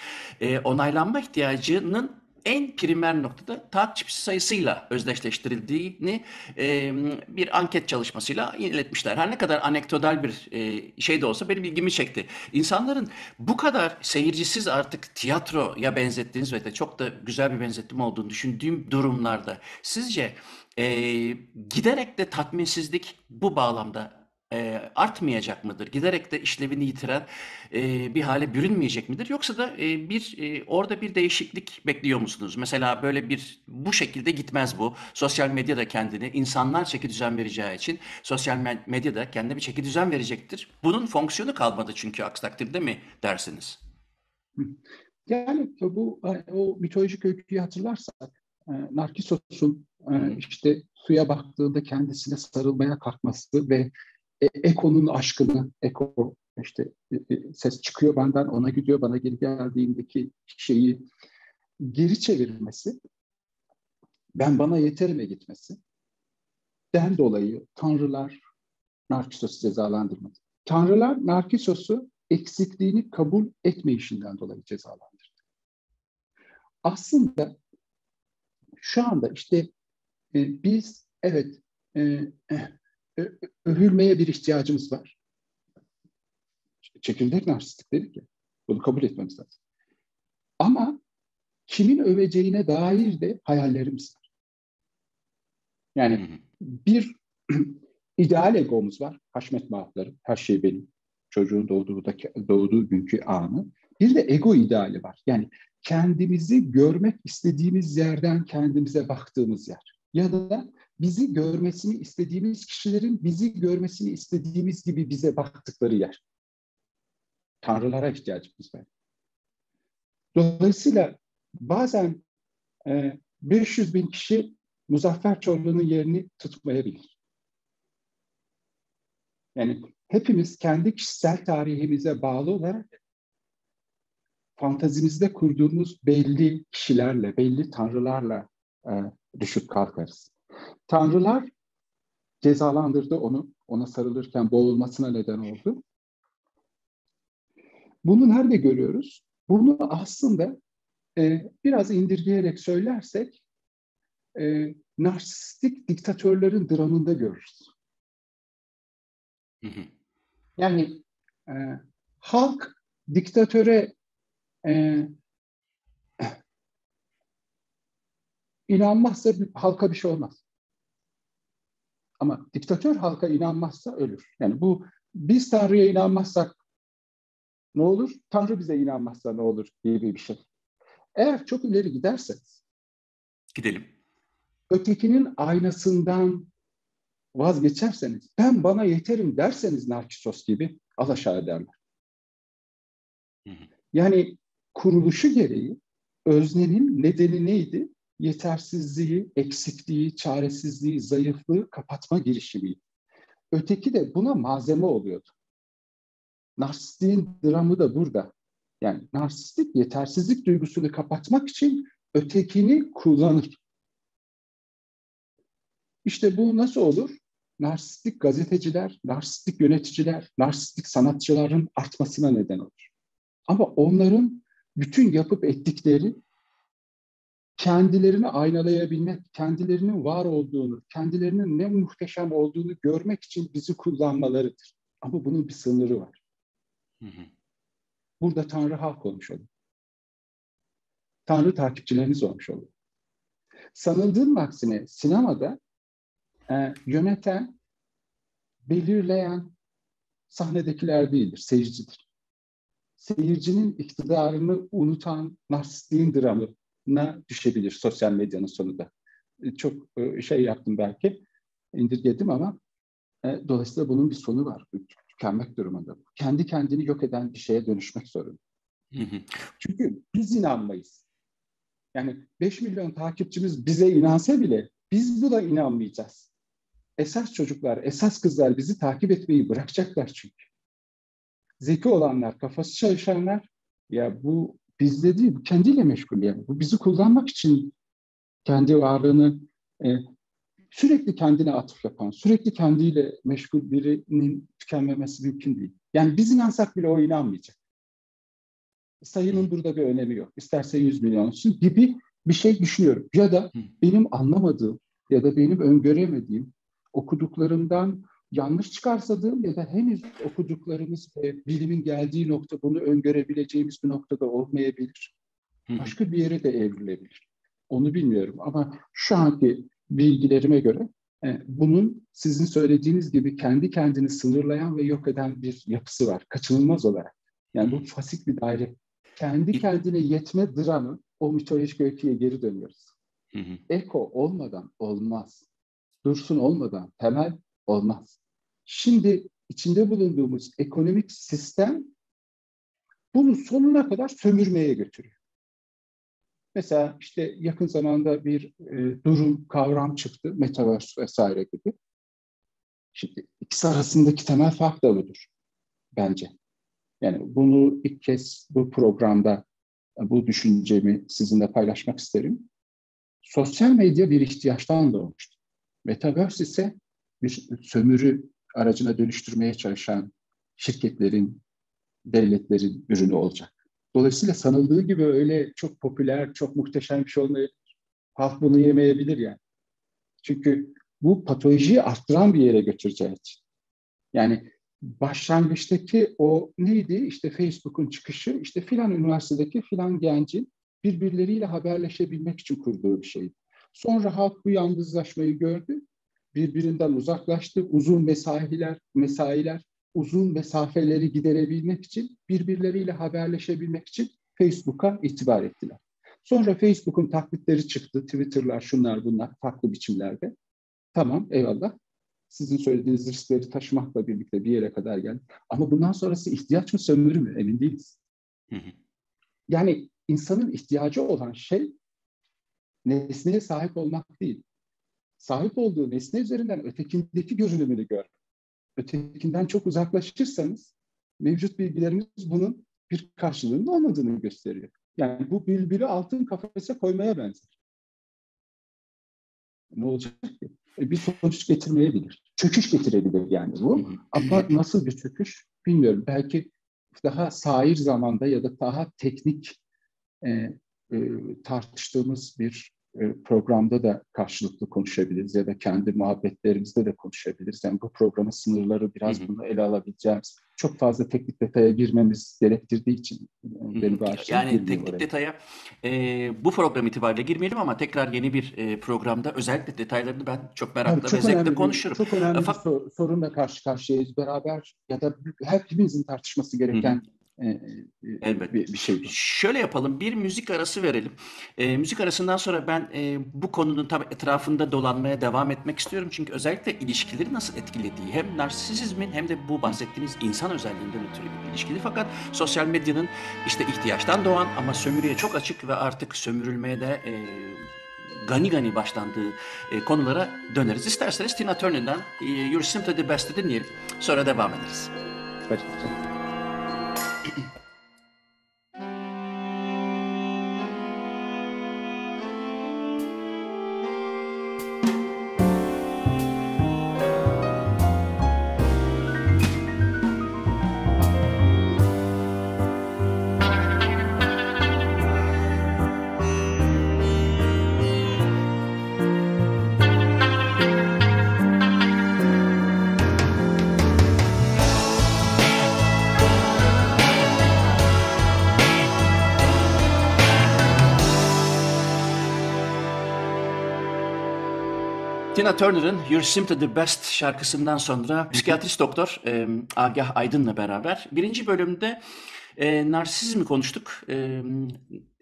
Onaylanma ihtiyacının en primer noktada takipçi sayısıyla özdeşleştirildiğini e, bir anket çalışmasıyla iletmişler. Her ne kadar anekdotal bir e, şey de olsa benim ilgimi çekti. İnsanların bu kadar seyircisiz artık tiyatroya benzettiğiniz ve de çok da güzel bir benzetme olduğunu düşündüğüm durumlarda sizce e, giderek de tatminsizlik bu bağlamda E, artmayacak mıdır? Giderek de işlevini yitiren e, bir hale bürünmeyecek midir? Yoksa da e, bir e, orada bir değişiklik bekliyor musunuz? Mesela böyle bir bu şekilde gitmez bu. Sosyal medyada kendini insanlar çeki düzen vereceği için sosyal medyada kendine bir çeki düzen verecektir. Bunun fonksiyonu kalmadı çünkü aksi takdirde mi dersiniz? Yani bu o mitolojik öyküyü hatırlarsak e, Narkisos'un e, işte suya baktığında kendisine sarılmaya kalkması ve E, Eko'nun aşkını, Eko işte e, ses çıkıyor benden ona gidiyor, bana geri geldiğindeki şeyi geri çevirmesi, ben bana yeterime gitmesi, den dolayı Tanrılar Narkisos'u cezalandırmadı. Tanrılar Narkisos'u eksikliğini kabul etmeyişinden dolayı cezalandırdı. Aslında şu anda işte e, biz evet e, e, övülmeye bir ihtiyacımız var. Çekirdek narsistik dedik ya. Bunu kabul etmemiz lazım. Ama kimin öveceğine dair de hayallerimiz var. Yani bir ideal egomuz var. Haşmet maafları. Her şey benim. Çocuğun doğduğu, da, doğduğu günkü anı. Bir de ego ideali var. Yani kendimizi görmek istediğimiz yerden kendimize baktığımız yer. Ya da bizi görmesini istediğimiz kişilerin bizi görmesini istediğimiz gibi bize baktıkları yer. Tanrılara ihtiyacımız var. Dolayısıyla bazen e, beş yüz bin kişi Muzaffer Çorlu'nun yerini tutmayabilir. Yani hepimiz kendi kişisel tarihimize bağlı olarak fantazimizde kurduğumuz belli kişilerle, belli tanrılarla e, düşüp kalkarız. Tanrılar cezalandırdı onu, ona sarılırken boğulmasına neden oldu. Bunu nerede görüyoruz? Bunu aslında e, biraz indirgeyerek söylersek e, narsistik diktatörlerin dramında görürüz. Hı hı. Yani e, halk diktatöre e, İnanmazsa halka bir şey olmaz. Ama diktatör halka inanmazsa ölür. Yani bu biz Tanrı'ya inanmazsak ne olur? Tanrı bize inanmazsa ne olur diye bir şey. Eğer çok ileri giderseniz gidelim. Ötekinin aynasından vazgeçerseniz, ben bana yeterim derseniz Narkisos gibi alaşağı ederler. Hı hı. Yani kuruluşu gereği öznenin nedeni neydi? Yetersizliği, eksikliği, çaresizliği, zayıflığı kapatma girişimiydi. Öteki de buna malzeme oluyordu. Narsistliğin dramı da burada. Yani narsistlik yetersizlik duygusunu kapatmak için ötekini kullanır. İşte bu nasıl olur? Narsistlik gazeteciler, narsistlik yöneticiler, narsistlik sanatçıların artmasına neden olur. Ama onların bütün yapıp ettikleri kendilerini aynalayabilmek, kendilerinin var olduğunu, kendilerinin ne muhteşem olduğunu görmek için bizi kullanmalarıdır. Ama bunun bir sınırı var. Hı hı. Burada Tanrı halk olmuş olur. Tanrı takipçileriniz olmuş olur. Sanıldığın aksine sinemada e, yöneten, belirleyen sahnedekiler değildir, seyircidir. Seyircinin iktidarını unutan narsistliğin dramı düşebilir sosyal medyanın sonunda. Çok şey yaptım belki, indirgedim ama e, dolayısıyla bunun bir sonu var. tükenmek durumunda. Kendi kendini yok eden bir şeye dönüşmek zorunda. Çünkü biz inanmayız. Yani beş milyon takipçimiz bize inansa bile biz buna inanmayacağız. Esas çocuklar, esas kızlar bizi takip etmeyi bırakacaklar çünkü. Zeki olanlar, kafası çalışanlar, ya bu bizde değil, bu kendiyle meşgul yani. Bu bizi kullanmak için kendi varlığını, e, sürekli kendine atıf yapan, sürekli kendiyle meşgul birinin tükenmemesi mümkün değil. Yani biz inansak bile o inanmayacak. Sayının burada bir önemi yok. İsterse yüz milyon olsun gibi bir şey düşünüyorum. Ya da benim anlamadığım ya da benim öngöremediğim, okuduklarımdan yanlış çıkarsadığım ya da henüz okuduklarımız ve bilimin geldiği nokta bunu öngörebileceğimiz bir noktada olmayabilir. Başka bir yere de evrilebilir. Onu bilmiyorum ama şu anki bilgilerime göre e, bunun sizin söylediğiniz gibi kendi kendini sınırlayan ve yok eden bir yapısı var. Kaçınılmaz olarak. Yani bu fasit bir daire. Kendi kendine yetme dramı, o mitolojik öyküye geri dönüyoruz. Hı hı. Eko olmadan olmaz. Dursun olmadan temel olmaz. Şimdi içinde bulunduğumuz ekonomik sistem bunu sonuna kadar sömürmeye götürüyor. Mesela işte yakın zamanda bir e, durum, kavram çıktı. Metaverse vesaire gibi. Şimdi ikisi arasındaki temel fark da budur. Bence. Yani bunu ilk kez bu programda bu düşüncemi sizinle paylaşmak isterim. Sosyal medya bir ihtiyaçtan doğmuştu. Metaverse ise bir sömürü aracına dönüştürmeye çalışan şirketlerin, devletlerin ürünü olacak. Dolayısıyla sanıldığı gibi öyle çok popüler, çok muhteşem bir şey olmayabilir. Halk bunu yemeyebilir yani. Çünkü bu patolojiyi arttıran bir yere götüreceği için. Yani başlangıçtaki o neydi? İşte Facebook'un çıkışı, işte filan üniversitedeki filan gencin birbirleriyle haberleşebilmek için kurduğu bir şeydi. Sonra halk bu yalnızlaşmayı gördü. Birbirinden uzaklaştı. Uzun mesailer, mesailer, uzun mesafeleri giderebilmek için, birbirleriyle haberleşebilmek için Facebook'a itibar ettiler. Sonra Facebook'un taklitleri çıktı. Twitter'lar, şunlar bunlar farklı biçimlerde. Tamam, eyvallah. Sizin söylediğiniz riskleri taşımakla birlikte bir yere kadar geldi. Ama bundan sonrası ihtiyaç mı, sömürü mü? Emin değiliz. Hı hı. Yani insanın ihtiyacı olan şey nesneye sahip olmak değil. Sahip olduğu nesne üzerinden ötekindeki görünümünü gör. Ötekinden çok uzaklaşırsanız mevcut bilgilerimiz bunun bir karşılığının olmadığını gösteriyor. Yani bu bülbülü altın kafese koymaya benzer. Ne olacak ki? Bir sonuç getirmeyebilir. Çöküş getirebilir yani bu. Ama nasıl bir çöküş bilmiyorum. Belki daha sair zamanda ya da daha teknik e, e, tartıştığımız bir e, programda da karşılıklı konuşabiliriz ya da kendi muhabbetlerimizde de konuşabiliriz. Yani bu programın sınırları biraz bunu ele alabileceğimiz. Çok fazla teknik detaya girmemiz gerektirdiği için beni bağışlayın. Yani teknik oraya. detaya e, bu program itibariyle girmeyelim ama tekrar yeni bir e, programda özellikle detaylarını ben çok merakla çok ve zevkle konuşurum. Çok önemli Afak... bir sorunla karşı karşıyayız beraber ya da hepimizin tartışması gereken Hı-hı. Elbette. Bir, bir şey. Şöyle yapalım, bir müzik arası verelim. E, müzik arasından sonra ben e, bu konunun tam etrafında dolanmaya devam etmek istiyorum. Çünkü özellikle ilişkileri nasıl etkilediği hem narsisizmin hem de bu bahsettiğiniz insan özelliğinden ötürü ilişkili. Fakat sosyal medyanın işte ihtiyaçtan doğan ama sömürüye çok açık ve artık sömürülmeye de e, gani gani başlandığı e, konulara döneriz. İsterseniz Tina Turner'dan e, You're Simply the Best'i dinleyelim. Sonra devam ederiz. Evet. Tina Turner'ın You're Simply the Best şarkısından sonra psikiyatrist doktor e, Agah Aydın'la beraber birinci bölümde e, narsizmi konuştuk. E,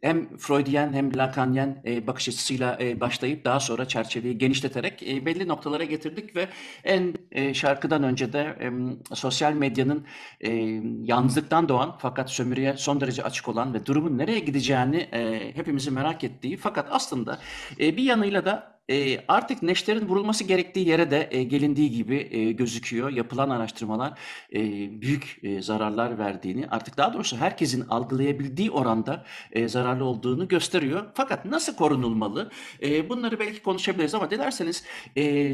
hem Freudiyen hem Lacanyen bakış açısıyla başlayıp daha sonra çerçeveyi genişleterek belli noktalara getirdik ve en şarkıdan önce de sosyal medyanın yalnızlıktan doğan fakat sömürüye son derece açık olan ve durumun nereye gideceğini hepimizin merak ettiği fakat aslında bir yanıyla da artık neşterin vurulması gerektiği yere de gelindiği gibi gözüküyor. Yapılan araştırmalar büyük zararlar verdiğini, artık daha doğrusu herkesin algılayabildiği oranda zararlı olduğunu gösteriyor. Fakat nasıl korunulmalı? Bunları belki konuşabiliriz ama dilerseniz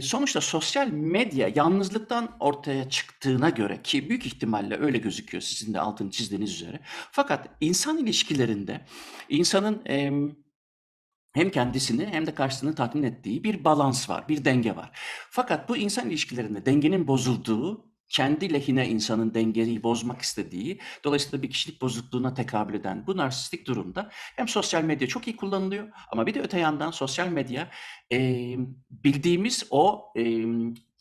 sonuçta sosyal medya yalnızlıktan ortaya çıktığına göre, ki büyük ihtimalle öyle gözüküyor sizin de altını çizdiğiniz üzere. Fakat insan ilişkilerinde insanın hem kendisini hem de karşısını tatmin ettiği bir balans var, bir denge var. Fakat bu insan ilişkilerinde dengenin bozulduğu, kendi lehine insanın dengeyi bozmak istediği, dolayısıyla bir kişilik bozukluğuna tekabül eden bu narsistik durumda hem sosyal medya çok iyi kullanılıyor ama bir de öte yandan sosyal medya e, bildiğimiz o e,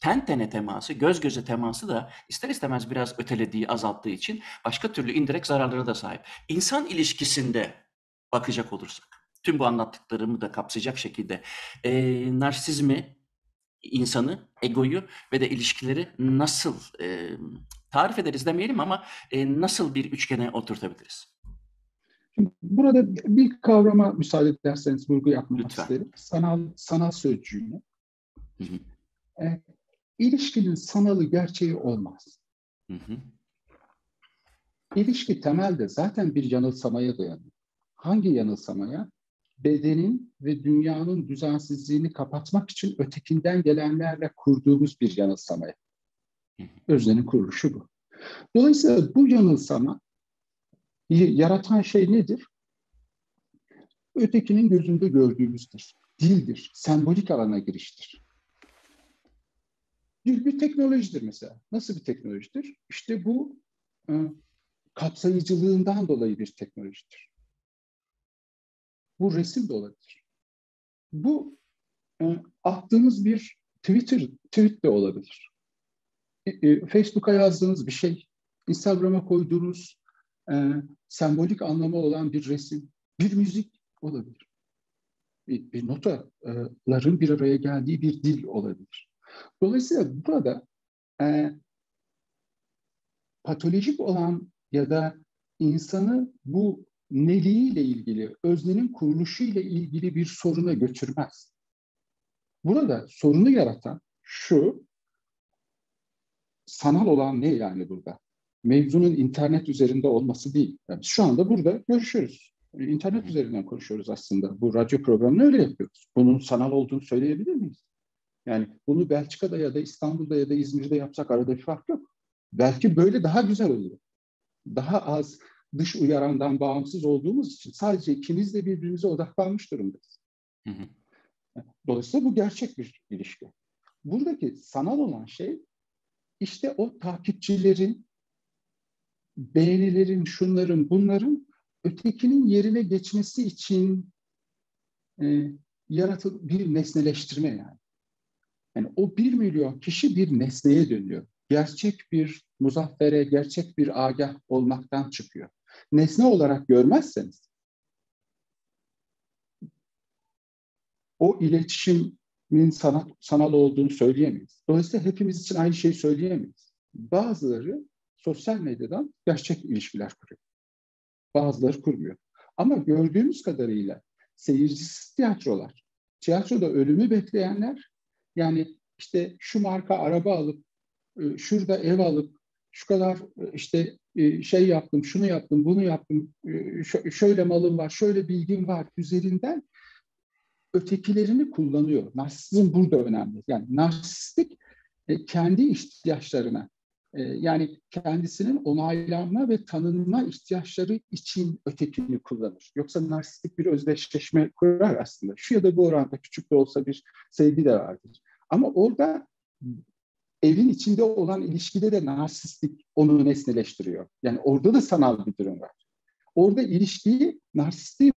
ten tene teması, göz göze teması da ister istemez biraz ötelediği, azalttığı için başka türlü indirekt zararlara da sahip. İnsan ilişkisinde bakacak olursak, tüm bu anlattıklarımı da kapsayacak şekilde e, narsizmi, insanı, egoyu ve de ilişkileri nasıl e, tarif ederiz demeyelim ama e, nasıl bir üçgene oturtabiliriz? Şimdi burada bir kavrama müsaade ederseniz vurgu yapmak Lütfen. isterim. Sanal, sanal sözcüğünü. Hı hı. E, ilişkinin sanalı gerçeği olmaz. Hı hı. İlişki temelde zaten bir yanılsamaya dayanır. Hangi yanılsamaya? Bedenin ve dünyanın düzensizliğini kapatmak için ötekinden gelenlerle kurduğumuz bir yanılsamaya. Öznenin kuruluşu bu. Dolayısıyla bu yanılsama yaratan şey nedir? Ötekinin gözünde gördüğümüzdür. Dildir, sembolik alana giriştir. Dil bir teknolojidir mesela. Nasıl bir teknolojidir? İşte bu kapsayıcılığından dolayı bir teknolojidir. Bu resim de olabilir. Bu e, attığınız bir Twitter tweet de olabilir. E, e, Facebook'a yazdığınız bir şey, Instagram'a koyduğunuz e, sembolik anlamı olan bir resim, bir müzik olabilir. Bir, bir notaların bir araya geldiği bir dil olabilir. Dolayısıyla burada e, patolojik olan ya da insanı bu neliğiyle ilgili, öznenin kuruluşuyla ilgili bir soruna götürmez. Burada sorunu yaratan şu, sanal olan ne yani burada? Mevzunun internet üzerinde olması değil. Yani şu anda burada görüşüyoruz. İnternet üzerinden konuşuyoruz aslında. Bu radyo programını öyle yapıyoruz. Bunun sanal olduğunu söyleyebilir miyiz? Yani bunu Belçika'da ya da İstanbul'da ya da İzmir'de yapsak arada bir fark yok. Belki böyle daha güzel oluyor. Daha az dış uyarandan bağımsız olduğumuz için sadece ikimiz de birbirimize odaklanmış durumdayız. Hı hı. Dolayısıyla bu gerçek bir ilişki. Buradaki sanal olan şey işte o takipçilerin, beğenilerin, şunların, bunların ötekinin yerine geçmesi için e, yaratılan bir nesneleştirme yani. Yani o bir milyon kişi bir nesneye dönüyor. Gerçek bir Muzaffer'e, gerçek bir Agah olmaktan çıkıyor. Nesne olarak görmezseniz o iletişimin sanat, sanal olduğunu söyleyemeyiz. Dolayısıyla hepimiz için aynı şeyi söyleyemeyiz. Bazıları sosyal medyadan gerçek ilişkiler kuruyor. Bazıları kurmuyor. Ama gördüğümüz kadarıyla seyircisiz tiyatrolar, tiyatroda ölümü bekleyenler, yani işte şu marka araba alıp, şurada ev alıp, şu kadar işte şey yaptım, şunu yaptım, bunu yaptım, şöyle malım var, şöyle bilgim var üzerinden ötekilerini kullanıyor. Narsizm burada önemli. Yani narsistik kendi ihtiyaçlarına, yani kendisinin onaylanma ve tanınma ihtiyaçları için ötekini kullanır. Yoksa narsistik bir özdeşleşme kurar aslında. Şu ya da bu oranda küçük de olsa bir sevgi de vardır. Ama orada evin içinde olan ilişkide de narsistik onu nesneleştiriyor. Yani orada da sanal bir durum var. Orada ilişkiyi narsistik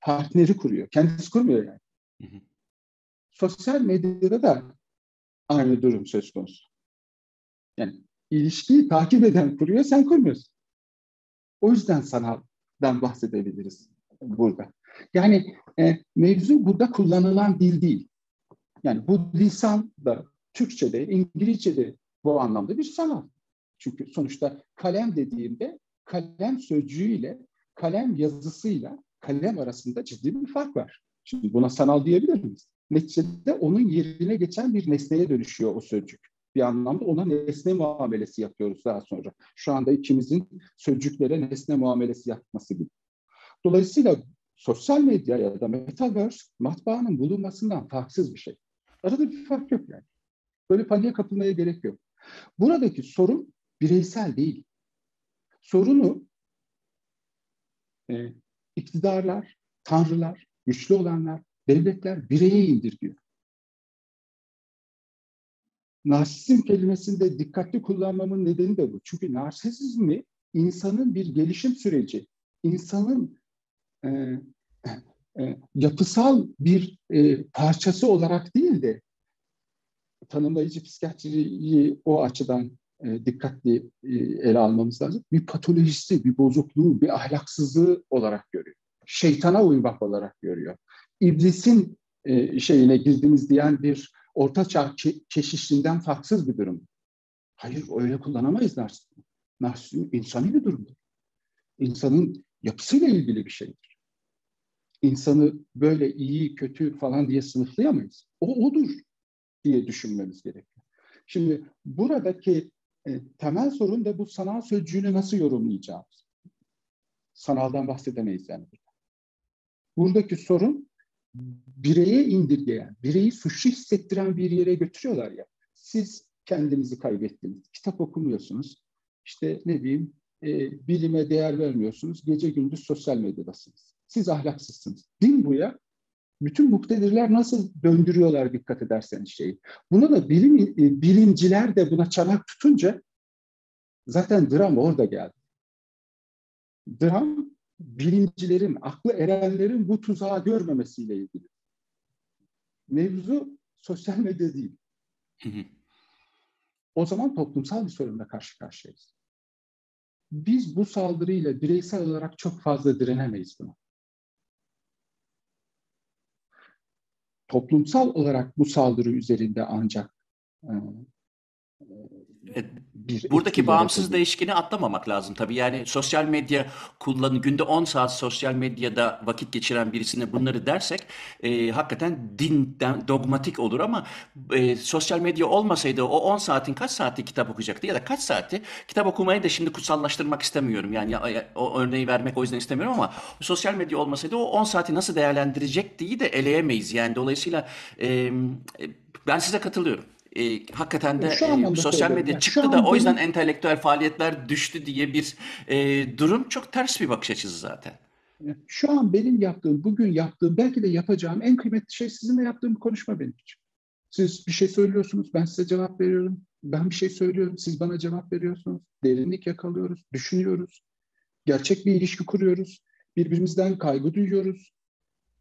partneri kuruyor. Kendisi kurmuyor yani. Hı hı. Sosyal medyada da aynı durum söz konusu. Yani ilişkiyi takip eden kuruyor, sen kurmuyorsun. O yüzden sanal den bahsedebiliriz burada. Yani e, mevzu burada kullanılan dil değil. Yani bu lisan da Türkçe'de, İngilizce'de bu anlamda bir sanat. Çünkü sonuçta kalem dediğimde kalem sözcüğüyle, kalem yazısıyla kalem arasında ciddi bir fark var. Şimdi buna sanal diyebilir miyiz? Neticede onun yerine geçen bir nesneye dönüşüyor o sözcük. Bir anlamda ona nesne muamelesi yapıyoruz daha sonra. Şu anda ikimizin sözcüklere nesne muamelesi yapması gibi. Dolayısıyla sosyal medya ya da Metaverse matbaanın bulunmasından farksız bir şey. Arada bir fark yok yani. Böyle paniğe kapılmaya gerek yok. Buradaki sorun bireysel değil. Sorunu e, iktidarlar, tanrılar, güçlü olanlar, devletler bireye indirgiyor. Narsizm kelimesini de dikkatli kullanmamın nedeni de bu. Çünkü narsizmi insanın bir gelişim süreci, insanın e, e, yapısal bir e, parçası olarak değil de tanımlayıcı psikiyatriyi o açıdan e, dikkatli e, ele almamız lazım. Bir patolojisi, bir bozukluğu, bir ahlaksızlığı olarak görüyor. Şeytana uymak olarak görüyor. İblisin e, şeyine girdiğimiz diyen bir ortaçağ ke- keşişliğinden farksız bir durum. Hayır, öyle kullanamayız narsizmi. Narsizm insani bir durumdur. İnsanın yapısıyla ilgili bir şeydir. İnsanı böyle iyi, kötü falan diye sınıflayamayız. O odur diye düşünmemiz gerekiyor. Şimdi buradaki e, temel sorun da bu sanal sözcüğünü nasıl yorumlayacağız? Sanaldan bahsedemeyiz yani. Buradaki sorun bireye indirgeyen, bireyi suçlu hissettiren bir yere götürüyorlar ya. Siz kendinizi kaybettiniz, kitap okumuyorsunuz, işte ne diyeyim, e, bilime değer vermiyorsunuz, gece gündüz sosyal medyadasınız. Siz ahlaksızsınız. Din bu ya. Bütün muktedirler nasıl döndürüyorlar dikkat ederseniz şeyi. Buna da bilim, e, bilimciler de buna çanak tutunca zaten dram orada geldi. Dram bilimcilerin, aklı erenlerin bu tuzağı görmemesiyle ilgili. Mevzu sosyal medya değil. Hı hı. O zaman toplumsal bir sorunla karşı karşıyayız. Biz bu saldırıyla bireysel olarak çok fazla direnemeyiz buna. Toplumsal olarak bu saldırı üzerinde ancak e, e, Bir buradaki bağımsız olabilir. Değişkeni atlamamak lazım tabii. Yani sosyal medya kullanı, günde on saat sosyal medyada vakit geçiren birisine bunları dersek e, hakikaten dinden dogmatik olur ama e, sosyal medya olmasaydı o on saatin kaç saati kitap okuyacaktı ya da kaç saati kitap okumayı da şimdi kutsallaştırmak istemiyorum. Yani ya, ya, o örneği vermek o yüzden istemiyorum ama sosyal medya olmasaydı o on saati nasıl değerlendirecek diye de eleyemeyiz. Yani dolayısıyla e, ben size katılıyorum. E, hakikaten de e, sosyal medya yani çıktı da o yüzden benim... entelektüel faaliyetler düştü diye bir e, durum çok ters bir bakış açısı zaten. Şu an benim yaptığım, bugün yaptığım, belki de yapacağım en kıymetli şey sizinle yaptığım konuşma benim için. Siz bir şey söylüyorsunuz, ben size cevap veriyorum. Ben bir şey söylüyorum, siz bana cevap veriyorsunuz. Derinlik yakalıyoruz, düşünüyoruz. Gerçek bir ilişki kuruyoruz. Birbirimizden kaygı duyuyoruz.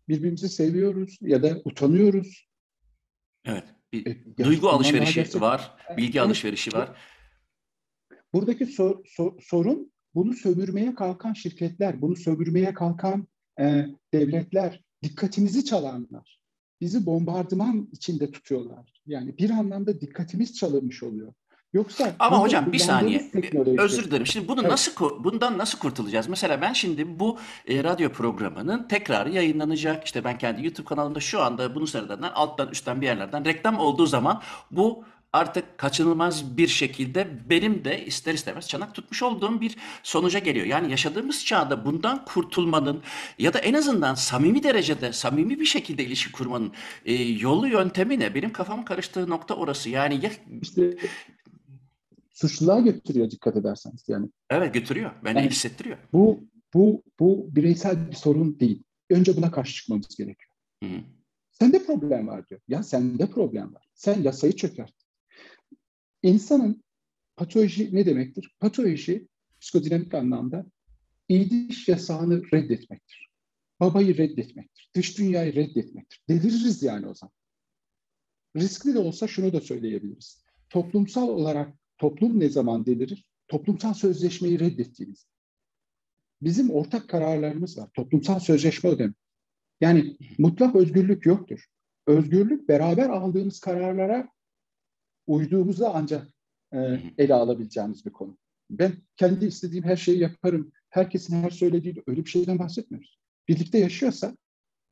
Birbirimizi seviyoruz ya da utanıyoruz. Evet. Bir duygu alışverişi var, bilgi alışverişi var. Buradaki sor, sor, sorun bunu sömürmeye kalkan şirketler, bunu sömürmeye kalkan e, devletler, dikkatimizi çalanlar, bizi bombardıman içinde tutuyorlar. Yani bir anlamda dikkatimiz çalınmış oluyor. Yoksa ama hocam bir saniye, özür dilerim. Şimdi bunu evet. nasıl bundan nasıl kurtulacağız? Mesela ben şimdi bu e, radyo programının tekrarı yayınlanacak. İşte ben kendi YouTube kanalımda şu anda bunu sıradan alttan üstten bir yerlerden reklam olduğu zaman bu artık kaçınılmaz bir şekilde benim de ister istemez çanak tutmuş olduğum bir sonuca geliyor. Yani yaşadığımız çağda bundan kurtulmanın ya da en azından samimi derecede, samimi bir şekilde ilişki kurmanın e, yolu yöntemi ne? Benim kafamın karıştığı nokta orası. Yani ya... İşte... Suçluluğa götürüyor dikkat ederseniz yani. Evet götürüyor. Beni yani hissettiriyor. Bu bu bu bireysel bir sorun değil. Önce buna karşı çıkmamız gerekiyor. Hı hı. Sende problem var diyor. Ya sende problem var. Sen yasayı çökert. İnsanın patoloji ne demektir? Patoloji psikodinamik anlamda iyiliş yasağını reddetmektir. Babayı reddetmektir. Dış dünyayı reddetmektir. Deliririz yani o zaman. Riskli de olsa şunu da söyleyebiliriz. Toplumsal olarak toplum ne zaman delirir? Toplumsal sözleşmeyi reddettiğimiz. bizim ortak kararlarımız var. Toplumsal sözleşme ödemi. Yani mutlak özgürlük yoktur. Özgürlük beraber aldığımız kararlara uyduğumuzda ancak e, ele alabileceğimiz bir konu. Ben kendi istediğim her şeyi yaparım. Herkesin her söylediği, öyle bir şeyden bahsetmiyoruz. Birlikte yaşıyorsak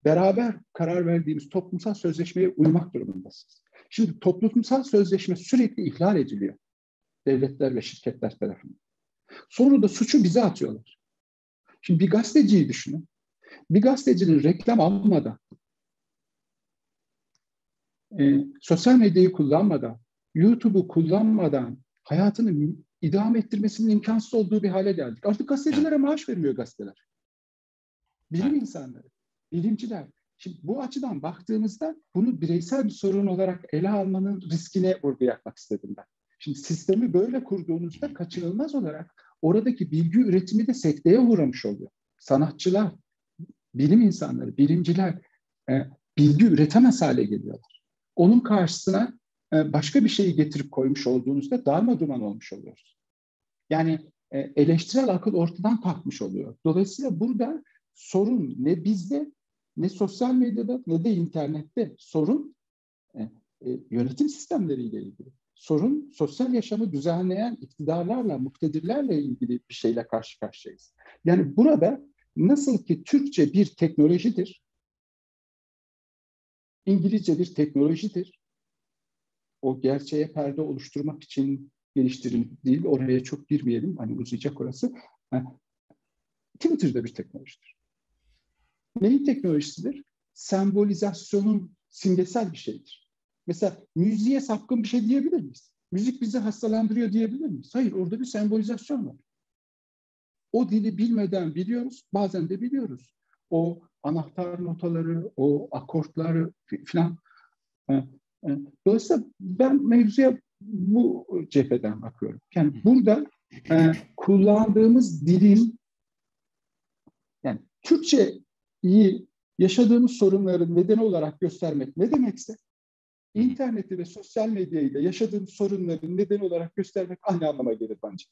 beraber karar verdiğimiz toplumsal sözleşmeye uymak durumundasınız. Şimdi toplumsal sözleşme sürekli ihlal ediliyor devletler ve şirketler tarafından. Sonra da suçu bize atıyorlar. Şimdi bir gazeteciyi düşünün. Bir gazetecinin reklam almadan, e, sosyal medyayı kullanmadan, YouTube'u kullanmadan hayatını idame ettirmesinin imkansız olduğu bir hale geldik. Artık gazetecilere maaş vermiyor gazeteler. Bilim insanları, bilimciler. Şimdi bu açıdan baktığımızda bunu bireysel bir sorun olarak ele almanın riskine vurgu yapmak istedim ben. Şimdi sistemi böyle kurduğunuzda kaçınılmaz olarak oradaki bilgi üretimi de sekteye uğramış oluyor. Sanatçılar, bilim insanları, bilimciler e, bilgi üretemez hale geliyorlar. Onun karşısına e, başka bir şeyi getirip koymuş olduğunuzda darmaduman olmuş oluyoruz. Yani e, eleştirel akıl ortadan kalkmış oluyor. Dolayısıyla burada sorun ne bizde, ne sosyal medyada, ne de internette. Sorun e, e, yönetim sistemleriyle ilgili. Sorun sosyal yaşamı düzenleyen iktidarlarla, muktedirlerle ilgili bir şeyle karşı karşıyayız. Yani burada nasıl ki Türkçe bir teknolojidir, İngilizce bir teknolojidir. O gerçeğe perde oluşturmak için geliştirildi değil, oraya çok girmeyelim, hani uzayacak orası. Twitter'da bir teknolojidir. Neyin teknolojisidir? Sembolizasyonun simgesel bir şeydir. Mesela müziğe sapkın bir şey diyebilir miyiz? Müzik bizi hastalandırıyor diyebilir miyiz? Hayır, orada bir sembolizasyon var. O dili bilmeden biliyoruz, bazen de biliyoruz. O anahtar notaları, o akortları filan. Dolayısıyla ben mevzuya bu cepheden bakıyorum. Yani burada kullandığımız dilin, yani Türkçe'yi yaşadığımız sorunların nedeni olarak göstermek ne demekse, İnterneti ve sosyal medyayla yaşadığım sorunların nedeni olarak göstermek aynı anlama gelir bence.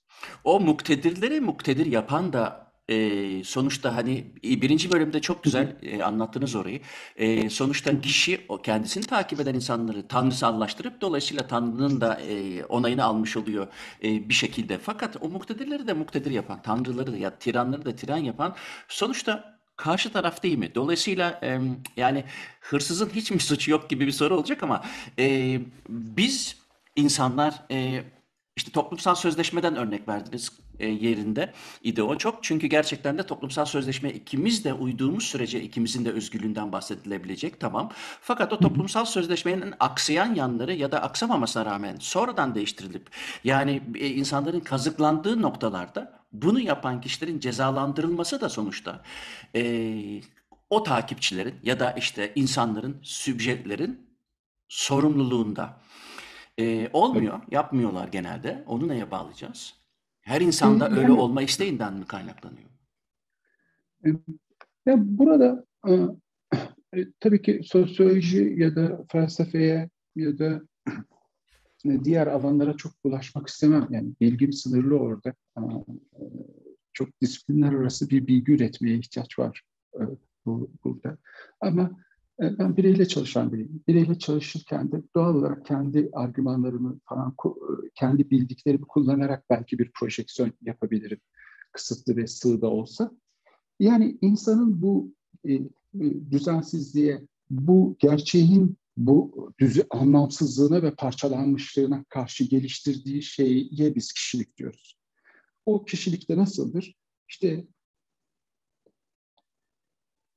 O muktedirleri muktedir yapan da e, sonuçta hani birinci bölümde çok güzel e, anlattınız orayı. E, sonuçta kişi o kendisini takip eden insanları tanrısallaştırıp dolayısıyla Tanrı'nın da e, onayını almış oluyor e, bir şekilde. Fakat o muktedirleri de muktedir yapan, tanrıları da ya tiranları da tiran yapan sonuçta karşı taraf değil mi? Dolayısıyla e, yani hırsızın hiç mi suçu yok gibi bir soru olacak ama e, biz insanlar e, işte toplumsal sözleşmeden örnek verdiniz e, yerinde idi o çok. Çünkü gerçekten de toplumsal sözleşme ikimiz de uyduğumuz sürece ikimizin de özgürlüğünden bahsedilebilecek, tamam. Fakat o toplumsal sözleşmenin aksayan yanları ya da aksamamasına rağmen sonradan değiştirilip yani e, insanların kazıklandığı noktalarda bunu yapan kişilerin cezalandırılması da sonuçta e, o takipçilerin ya da işte insanların, sübjetlerin sorumluluğunda. E, olmuyor, evet. Yapmıyorlar genelde. Onu neye bağlayacağız? Her insanda yani, öyle olma isteğinden mi kaynaklanıyor? Ya burada e, tabii ki sosyoloji ya da felsefeye ya da diğer alanlara çok bulaşmak istemem. Yani bilgim sınırlı orada. Çok disiplinler arası bir bilgi üretmeye ihtiyaç var burada. Ama ben bireyle çalışan biriyim. Bireyle çalışırken de doğal olarak kendi argümanlarımı falan, kendi bildiklerimi kullanarak belki bir projeksiyon yapabilirim. Kısıtlı ve sığ da olsa. Yani insanın bu düzensizliğe, bu gerçeğin bu düzü anlamsızlığına ve parçalanmışlığına karşı geliştirdiği şeye biz kişilik diyoruz. O kişilik de nasıldır? İşte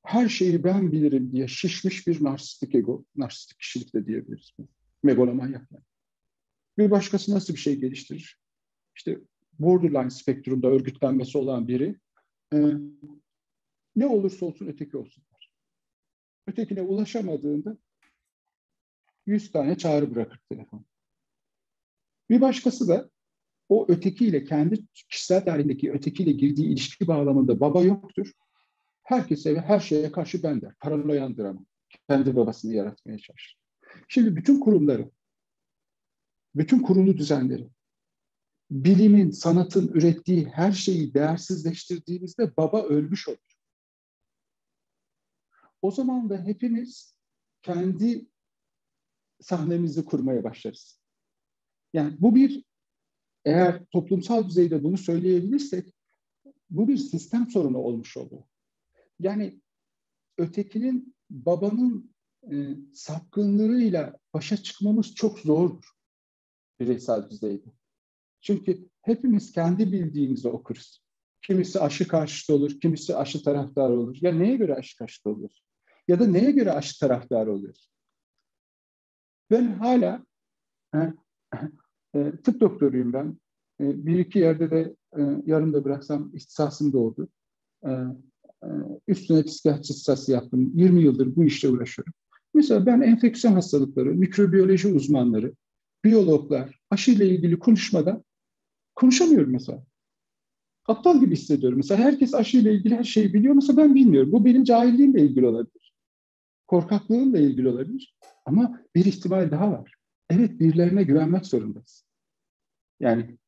her şeyi ben bilirim diye şişmiş bir narsistik ego, narsistik kişilik de diyebiliriz. Megalomanyak yani. Bir başkası nasıl bir şey geliştirir? İşte borderline spektrumda örgütlenmesi olan biri e, ne olursa olsun öteki olsunlar. Ötekine ulaşamadığında yüz tane çağrı bırakır telefon. Bir başkası da o ötekiyle, kendi kişisel tarihindeki ötekiyle girdiği ilişki bağlamında baba yoktur. Herkese ve her şeye karşı ben der. Paranoyandır ama. Kendi babasını yaratmaya çalışır. Şimdi bütün kurumları, bütün kurulu düzenleri bilimin, sanatın ürettiği her şeyi değersizleştirdiğinizde baba ölmüş olur. O zaman da hepimiz kendi sahnemizi kurmaya başlarız. Yani bu bir, eğer toplumsal düzeyde bunu söyleyebilirsek, bu bir sistem sorunu olmuş olur. Yani ötekinin, babanın e, sapkınlığıyla başa çıkmamız çok zordur bireysel düzeyde. Çünkü hepimiz kendi bildiğimizi okuruz. Kimisi aşı karşıtı olur, kimisi aşı taraftarı olur. Ya neye göre aşı karşıtı olur? Ya da neye göre aşı taraftarı olur? Ben hala e, e, tıp doktoruyum ben. E, bir iki yerde de e, yarım da bıraksam ihtisasım da oldu. E, e, üstüne psikiyatri ihtisası yaptım. yirmi yıldır bu işle uğraşıyorum. Mesela ben enfeksiyon hastalıkları, mikrobiyoloji uzmanları, biyologlar, aşıyla ilgili konuşmadan konuşamıyorum mesela. Aptal gibi hissediyorum. Mesela herkes aşıyla ilgili her şeyi biliyor. Mesela ben bilmiyorum. Bu benim cahilliğimle ilgili olabilir. Korkaklığımla ilgili olabilir. Ama bir ihtimal daha var. Evet, birilerine güvenmek zorundayız. Yani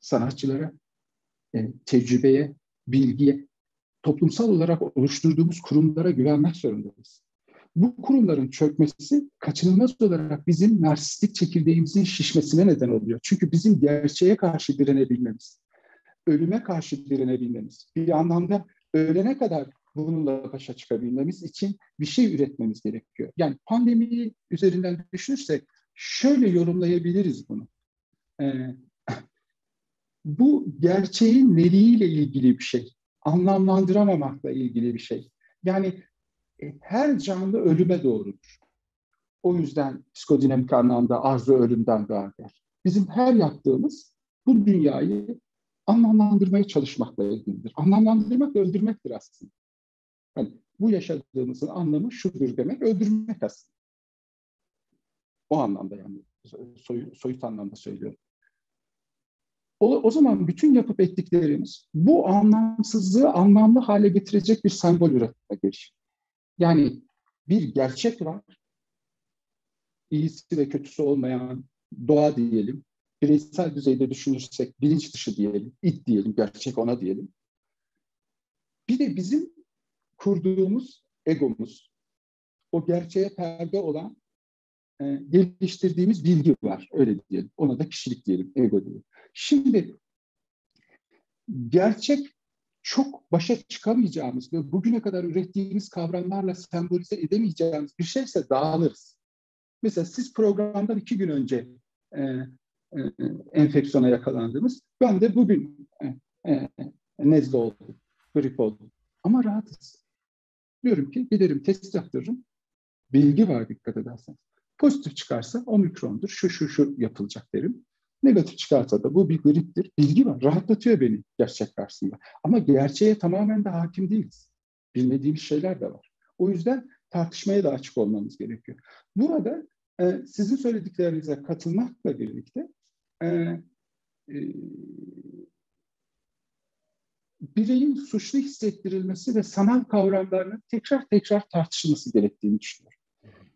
sanatçılara, tecrübeye, bilgiye, toplumsal olarak oluşturduğumuz kurumlara güvenmek zorundayız. Bu kurumların çökmesi kaçınılmaz olarak bizim narsistik çekirdeğimizin şişmesine neden oluyor. Çünkü bizim gerçeğe karşı direnebilmemiz, ölüme karşı direnebilmemiz, bir anlamda ölene kadar bununla başa çıkabilmemiz için bir şey üretmemiz gerekiyor. Yani pandemiyi üzerinden düşünürsek şöyle yorumlayabiliriz bunu. Ee, bu gerçeğin neliğiyle ilgili bir şey, anlamlandıramamakla ilgili bir şey. Yani her canlı ölüme doğrudur. O yüzden psikodinamik anlamda arzu ölümden doğar. Bizim her yaptığımız bu dünyayı anlamlandırmaya çalışmakla ilgilidir. Anlamlandırmak öldürmektir aslında. Yani bu yaşadığımızın anlamı şudur demek, öldürmek aslında. O anlamda, yani soy, soyut anlamda söylüyorum. O, o zaman bütün yapıp ettiklerimiz bu anlamsızlığı anlamlı hale getirecek bir sembol üretme girişimi. Yani bir gerçek var, iyisi ve kötüsü olmayan doğa diyelim, bireysel düzeyde düşünürsek bilinç dışı diyelim, id diyelim, gerçek ona diyelim. Bir de bizim kurduğumuz egomuz, o gerçeğe perde olan e, geliştirdiğimiz bilgi var, öyle diyelim. Ona da kişilik diyelim, ego diyelim. Şimdi gerçek çok başa çıkamayacağımız ve bugüne kadar ürettiğimiz kavramlarla sembolize edemeyeceğimiz bir şeyse dağılırız. Mesela siz programdan iki gün önce e, e, enfeksiyona yakalandınız. Ben de bugün e, e, nezle oldum, grip oldum. Ama rahatız. Diyorum ki giderim test yaptırırım. Bilgi var, dikkat edersen. Pozitif çıkarsa omikrondur, şu şu şu yapılacak derim. Negatif çıkarsa da bu bir griptir. Bilgi var. Rahatlatıyor beni gerçek karşısında. Ama gerçeğe tamamen de hakim değiliz. Bilmediğimiz şeyler de var. O yüzden tartışmaya da açık olmamız gerekiyor. Burada e, sizin söylediklerinize katılmakla birlikte e, e, bireyin suçlu hissettirilmesi ve sanal kavramlarının tekrar tekrar tartışılması gerektiğini düşünüyorum.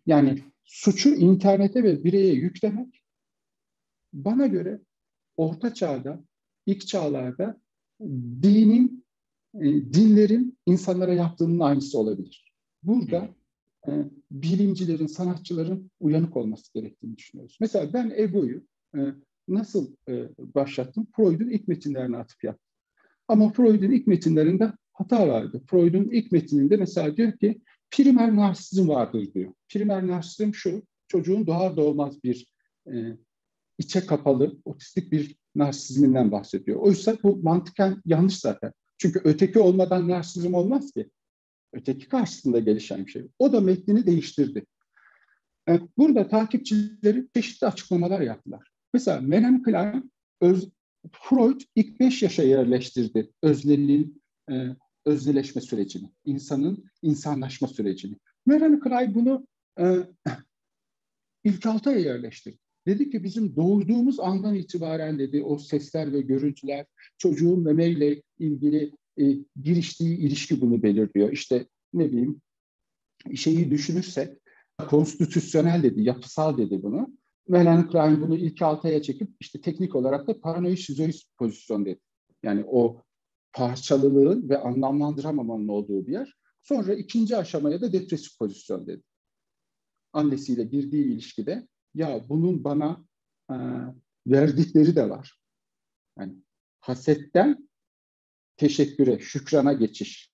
Yani suçu internete ve bireye yüklemek bana göre orta çağda, ilk çağlarda dinin, dinlerin insanlara yaptığının aynısı olabilir. Burada e, bilimcilerin, sanatçıların uyanık olması gerektiğini düşünüyoruz. Mesela ben egoyu e, nasıl e, başlattım? Freud'un ilk metinlerine atıp yaptım. Ama Freud'un ilk metinlerinde hata vardı. Freud'un ilk metininde mesela diyor ki primer narsizm vardır diyor. Primer narsizm şu, çocuğun doğar doğmaz bir e, içe kapalı, otistik bir narsizminden bahsediyor. Oysa bu mantıken yanlış zaten. Çünkü öteki olmadan narsizm olmaz ki. Öteki karşısında gelişen bir şey. O da metnini değiştirdi. Evet, burada takipçileri çeşitli açıklamalar yaptılar. Mesela Melanie Klein, öz, Freud ilk beş yaşa yerleştirdi özneliğin e, özneleşme sürecini, insanın insanlaşma sürecini. Melanie Klein bunu e, ilk altı aya yerleştirdi. Dedi ki bizim doğduğumuz andan itibaren dedi o sesler ve görüntüler çocuğun memeyle ilgili e, giriştiği ilişki bunu belirliyor. İşte ne bileyim şeyi düşünürsek konstitüsyonel dedi, yapısal dedi bunu. Melanie Klein bunu ilk altı aya çekip işte teknik olarak da paranoid şizoid pozisyon dedi. Yani o parçalılığın ve anlamlandıramamanın olduğu bir yer. Sonra ikinci aşamaya da depresif pozisyon dedi. Annesiyle girdiği ilişkide ya bunun bana e, verdikleri de var. Yani hasetten teşekküre, şükrana geçiş.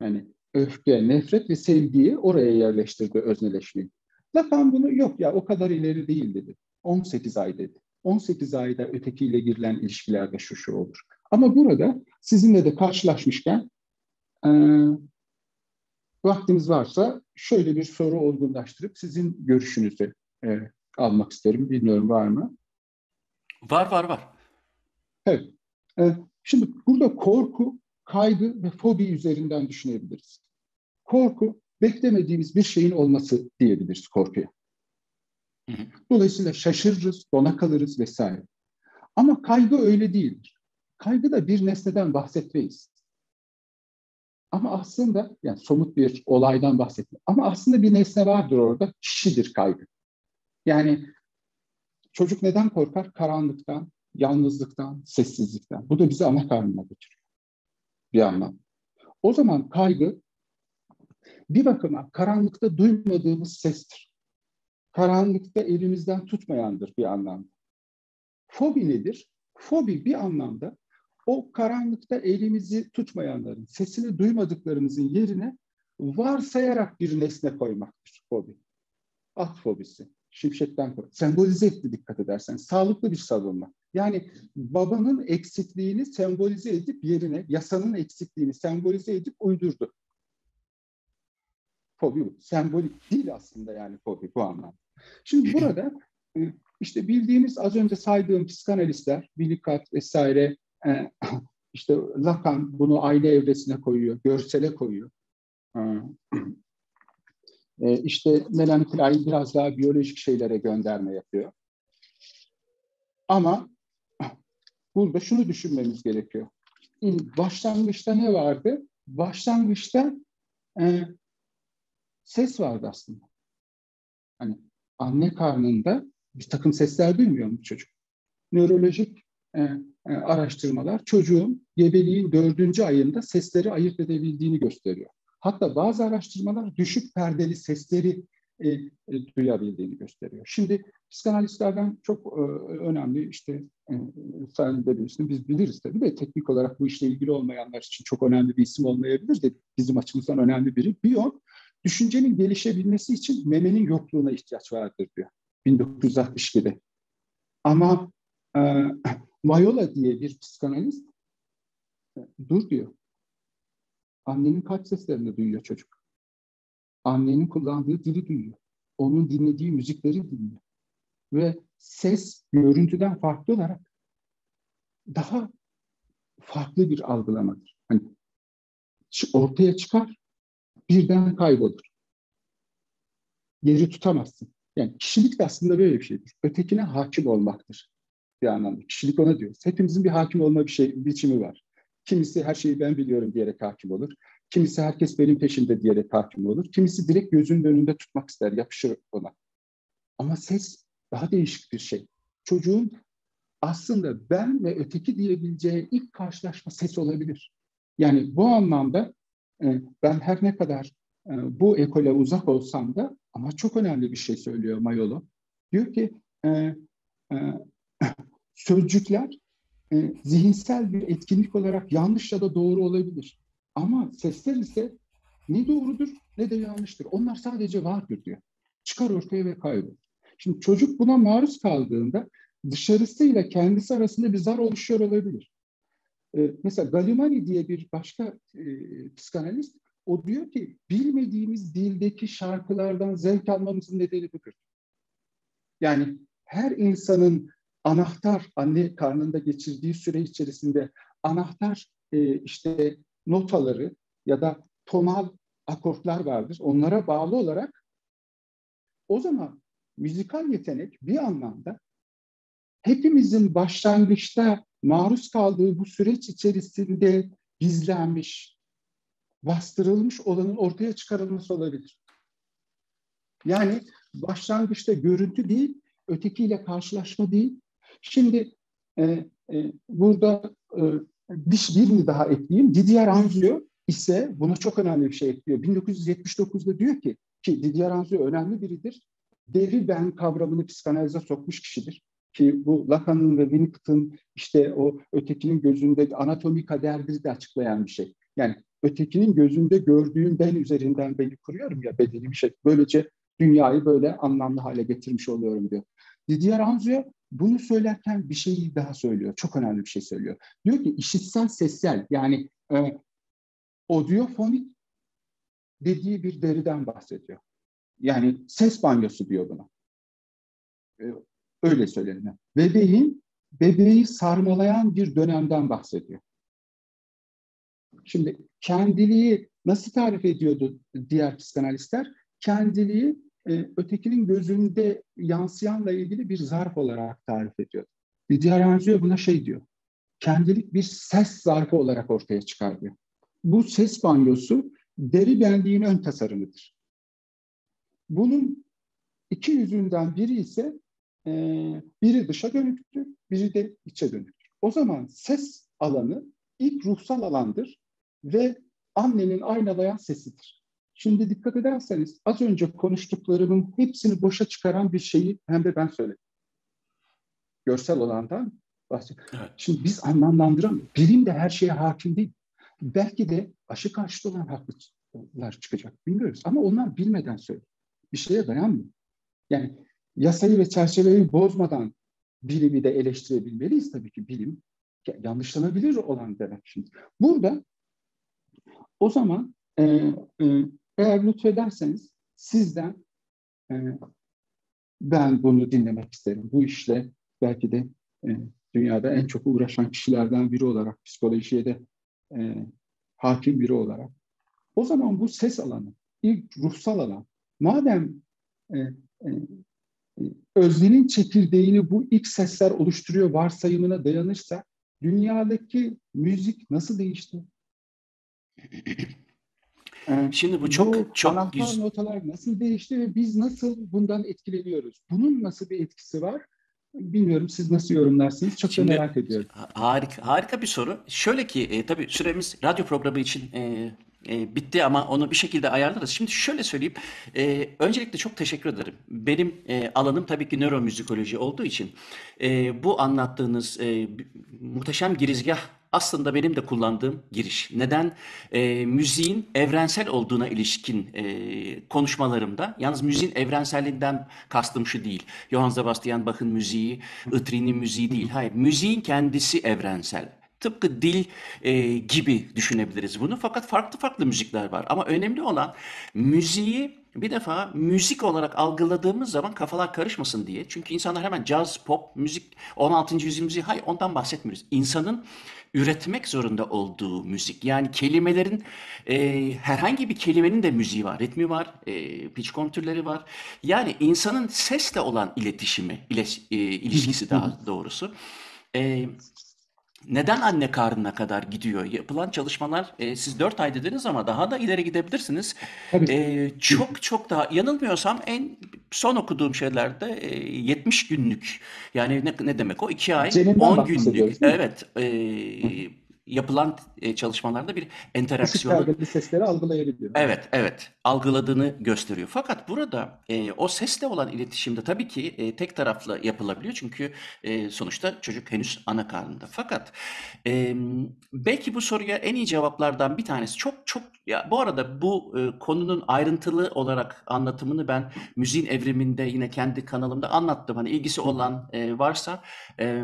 Yani öfke, nefret ve sevgiyi oraya yerleştirdi, özneleşmeyi. Lacan bunu yok ya o kadar ileri değil dedi. on sekiz ay dedi. on sekiz ayda ötekiyle girilen ilişkilerde şu şu olur. Ama burada sizinle de karşılaşmışken e, vaktimiz varsa şöyle bir soru olgunlaştırıp sizin görüşünüzü e, almak isterim. Bilmiyorum var mı? Var var var. Evet. E, şimdi burada korku, kaygı ve fobi üzerinden düşünebiliriz. Korku, beklemediğimiz bir şeyin olması diyebiliriz korkuya. Dolayısıyla şaşırırız, dona kalırız vesaire. Ama kaygı öyle değildir. Kaygı da bir nesneden bahsetmeyiz. Ama aslında, yani somut bir olaydan bahsetmeyiz. Ama aslında bir nesne vardır orada, kişidir kaygı. Yani çocuk neden korkar? Karanlıktan, yalnızlıktan, sessizlikten. Bu da bizi ana karnına götürüyor. Bir anlam. O zaman kaygı bir bakıma karanlıkta duymadığımız sestir. Karanlıkta elimizden tutmayandır bir anlamda. Fobi nedir? Fobi bir anlamda o karanlıkta elimizi tutmayanların, sesini duymadıklarımızın yerine varsayarak bir nesne koymaktır fobi. At fobisi, şimşekten korku. Sembolize etti dikkat edersen. Sağlıklı bir savunma. Yani babanın eksikliğini sembolize edip yerine, yasanın eksikliğini sembolize edip uydurdu. Fobi bu. Sembolik değil aslında yani fobi bu anlamda. Şimdi burada işte bildiğimiz az önce saydığım psikanalistler, Winnicott vesaire, işte Lacan bunu aile evresine koyuyor, görsele koyuyor. İşte Melanie Klein biraz daha biyolojik şeylere gönderme yapıyor. Ama burada şunu düşünmemiz gerekiyor. Başlangıçta ne vardı? Başlangıçta e, ses vardı aslında. Hani anne karnında bir takım sesler duymuyor mu çocuk? Nörolojik e, e, araştırmalar çocuğun gebeliğin dördüncü ayında sesleri ayırt edebildiğini gösteriyor. Hatta bazı araştırmalar düşük perdeli sesleri E, e, duyabildiğini gösteriyor. Şimdi psikanalistlerden çok e, önemli işte e, sen de bilirsin, biz biliriz tabii de teknik olarak bu işle ilgili olmayanlar için çok önemli bir isim olmayabilir de bizim açımızdan önemli biri. Bion, düşüncenin gelişebilmesi için memenin yokluğuna ihtiyaç vardır diyor bin dokuz yüz altmış ikide. Ama e, Mayola diye bir psikanalist e, dur diyor. Annenin kalp seslerini duyuyor çocuk. Annenin kullandığı dili duyuyor. Onun dinlediği müzikleri dinliyor. Ve ses görüntüden farklı olarak daha farklı bir algılamadır. Hani ortaya çıkar, birden kaybolur. Yeri tutamazsın. Yani kişilik de aslında böyle bir şeydir. Ötekine hakim olmaktır. Bir anlamda. Kişilik ona diyoruz. Hepimizin bir hakim olma bir şey, biçimi var. Kimisi her şeyi ben biliyorum diyerek hakim olur. Kimisi herkes benim peşimde diyerek hakim olur. Kimisi direkt gözünün önünde tutmak ister, yapışır ona. Ama ses daha değişik bir şey. Çocuğun aslında ben ve öteki diyebileceği ilk karşılaşma ses olabilir. Yani bu anlamda ben her ne kadar bu ekole uzak olsam da ama çok önemli bir şey söylüyor Mayolo. Diyor ki e, e, sözcükler e, zihinsel bir etkinlik olarak yanlış ya da doğru olabilir. Ama sesler ise ne doğrudur ne de yanlıştır. Onlar sadece vardır diyor. Çıkar ortaya ve kaybolur. Şimdi çocuk buna maruz kaldığında dışarısıyla kendisi arasında bir zar oluşuyor olabilir. Ee, mesela Gallimani diye bir başka e, psikanalist, o diyor ki bilmediğimiz dildeki şarkılardan zevk almamızın nedeni budur. Yani her insanın anahtar, anne karnında geçirdiği süre içerisinde anahtar e, işte notaları ya da tonal akortlar vardır. Onlara bağlı olarak o zaman müzikal yetenek bir anlamda hepimizin başlangıçta maruz kaldığı bu süreç içerisinde gizlenmiş, bastırılmış olanın ortaya çıkarılması olabilir. Yani başlangıçta görüntü değil, ötekiyle karşılaşma değil. Şimdi e, e, burada e, bir, birini daha ekleyeyim. Didier Anzieu ise buna çok önemli bir şey ekliyor. bin dokuz yüz yetmiş dokuzda diyor ki, ki Didier Anzieu önemli biridir. Devri ben kavramını psikanalize sokmuş kişidir. Ki bu Lacan'ın ve Winnicott'ın işte o ötekinin gözündeki anatomi kaderdir de açıklayan bir şey. Yani ötekinin gözünde gördüğüm ben üzerinden beni kuruyorum ya bedeni bir şey. Böylece dünyayı böyle anlamlı hale getirmiş oluyorum diyor. Didier Anzieu bunu söylerken bir şeyi daha söylüyor. Çok önemli bir şey söylüyor. Diyor ki işitsel sessel yani e, odiofonik dediği bir deriden bahsediyor. Yani ses banyosu diyor buna. E, öyle söyleniyor. Bebeğin bebeği sarmalayan bir dönemden bahsediyor. Şimdi kendiliği nasıl tarif ediyordu diğer psikanalistler? Kendiliği e, ötekinin gözünde yansıyanla ilgili bir zarf olarak tarif ediyordu. Didier Anzieu buna şey diyor. Kendilik bir ses zarfı olarak ortaya çıkar diyor. Bu ses banyosu deri benliğin ön tasarımıdır. Bunun iki yüzünden biri ise e, biri dışa dönüktür, biri de içe dönüktür. O zaman ses alanı ilk ruhsal alandır ve annenin aynalayan sesidir. Şimdi dikkat ederseniz az önce konuştuklarımın hepsini boşa çıkaran bir şeyi hem de ben söyledim. Görsel olandan bahsediyorum. Evet. Şimdi biz anlamlandıramıyoruz. Bilim de her şeye hakim değil. Belki de aşı karşıtı olan haklılar çıkacak. Bilmiyoruz ama onlar bilmeden söylüyor. Bir şeye dayanmıyor. Yani yasayı ve çerçeveyi bozmadan bilimi de eleştirebilmeliyiz tabii ki. Bilim yanlışlanabilir olan demek şimdi. Burada o zaman e, e, eğer lütfederseniz sizden e, ben bunu dinlemek isterim. Bu işle belki de e, dünyada en çok uğraşan kişilerden biri olarak, psikolojiye de e, hakim biri olarak. O zaman bu ses alanı, ilk ruhsal alan, madem e, e, öznenin çekirdeğini bu ilk sesler oluşturuyor varsayımına dayanırsa, dünyadaki müzik nasıl değişti? Şimdi bu çok bu çok anahtar güzel. Notalar nasıl değişti ve biz nasıl bundan etkileniyoruz? Bunun nasıl bir etkisi var? Bilmiyorum, siz nasıl yorumlarsınız? Çok Şimdi, merak ediyorum. Harika, harika bir soru. Şöyle ki e, tabii süremiz radyo programı için e, e, bitti ama onu bir şekilde ayarlarız. Şimdi şöyle söyleyeyim. E, öncelikle çok teşekkür ederim. Benim e, alanım tabii ki nöromüzikoloji olduğu için e, bu anlattığınız e, muhteşem girizgah aslında benim de kullandığım giriş. Neden? E, müziğin evrensel olduğuna ilişkin e, konuşmalarımda, yalnız müziğin evrenselliğinden kastım şu değil. Johann Sebastian Bach'ın müziği, Itri'nin müziği değil. Hayır, müziğin kendisi evrensel. Tıpkı dil e, gibi düşünebiliriz bunu. Fakat farklı farklı müzikler var. Ama önemli olan müziği bir defa müzik olarak algıladığımız zaman kafalar karışmasın diye. Çünkü insanlar hemen caz, pop, müzik, on altıncı yüzyıl müziği, hayır ondan bahsetmiyoruz. İnsanın üretmek zorunda olduğu müzik. Yani kelimelerin, e, herhangi bir kelimenin de müziği var, ritmi var, e, pitch kontürleri var. Yani insanın sesle olan iletişimi, ilet, e, ilişkisi daha doğrusu. E, Neden anne karnına kadar gidiyor? Yapılan çalışmalar, e, siz dört ay dediniz ama daha da ileri gidebilirsiniz. E, çok çok daha, yanılmıyorsam en son okuduğum şeylerde e, yetmiş günlük, yani ne, ne demek o? iki ay, Celimden on günlük. Evet, e, yapılan e, çalışmalarda bir interaksiyon. Işık sesleri algılayabiliyor. Evet, evet, algıladığını gösteriyor. Fakat burada e, o sesle olan iletişimde tabii ki e, tek taraflı yapılabiliyor. Çünkü e, sonuçta çocuk henüz ana karnında. Fakat e, belki bu soruya en iyi cevaplardan bir tanesi çok çok... Ya, bu arada bu e, konunun ayrıntılı olarak anlatımını ben müziğin evriminde yine kendi kanalımda anlattım. Hani ilgisi olan e, varsa e,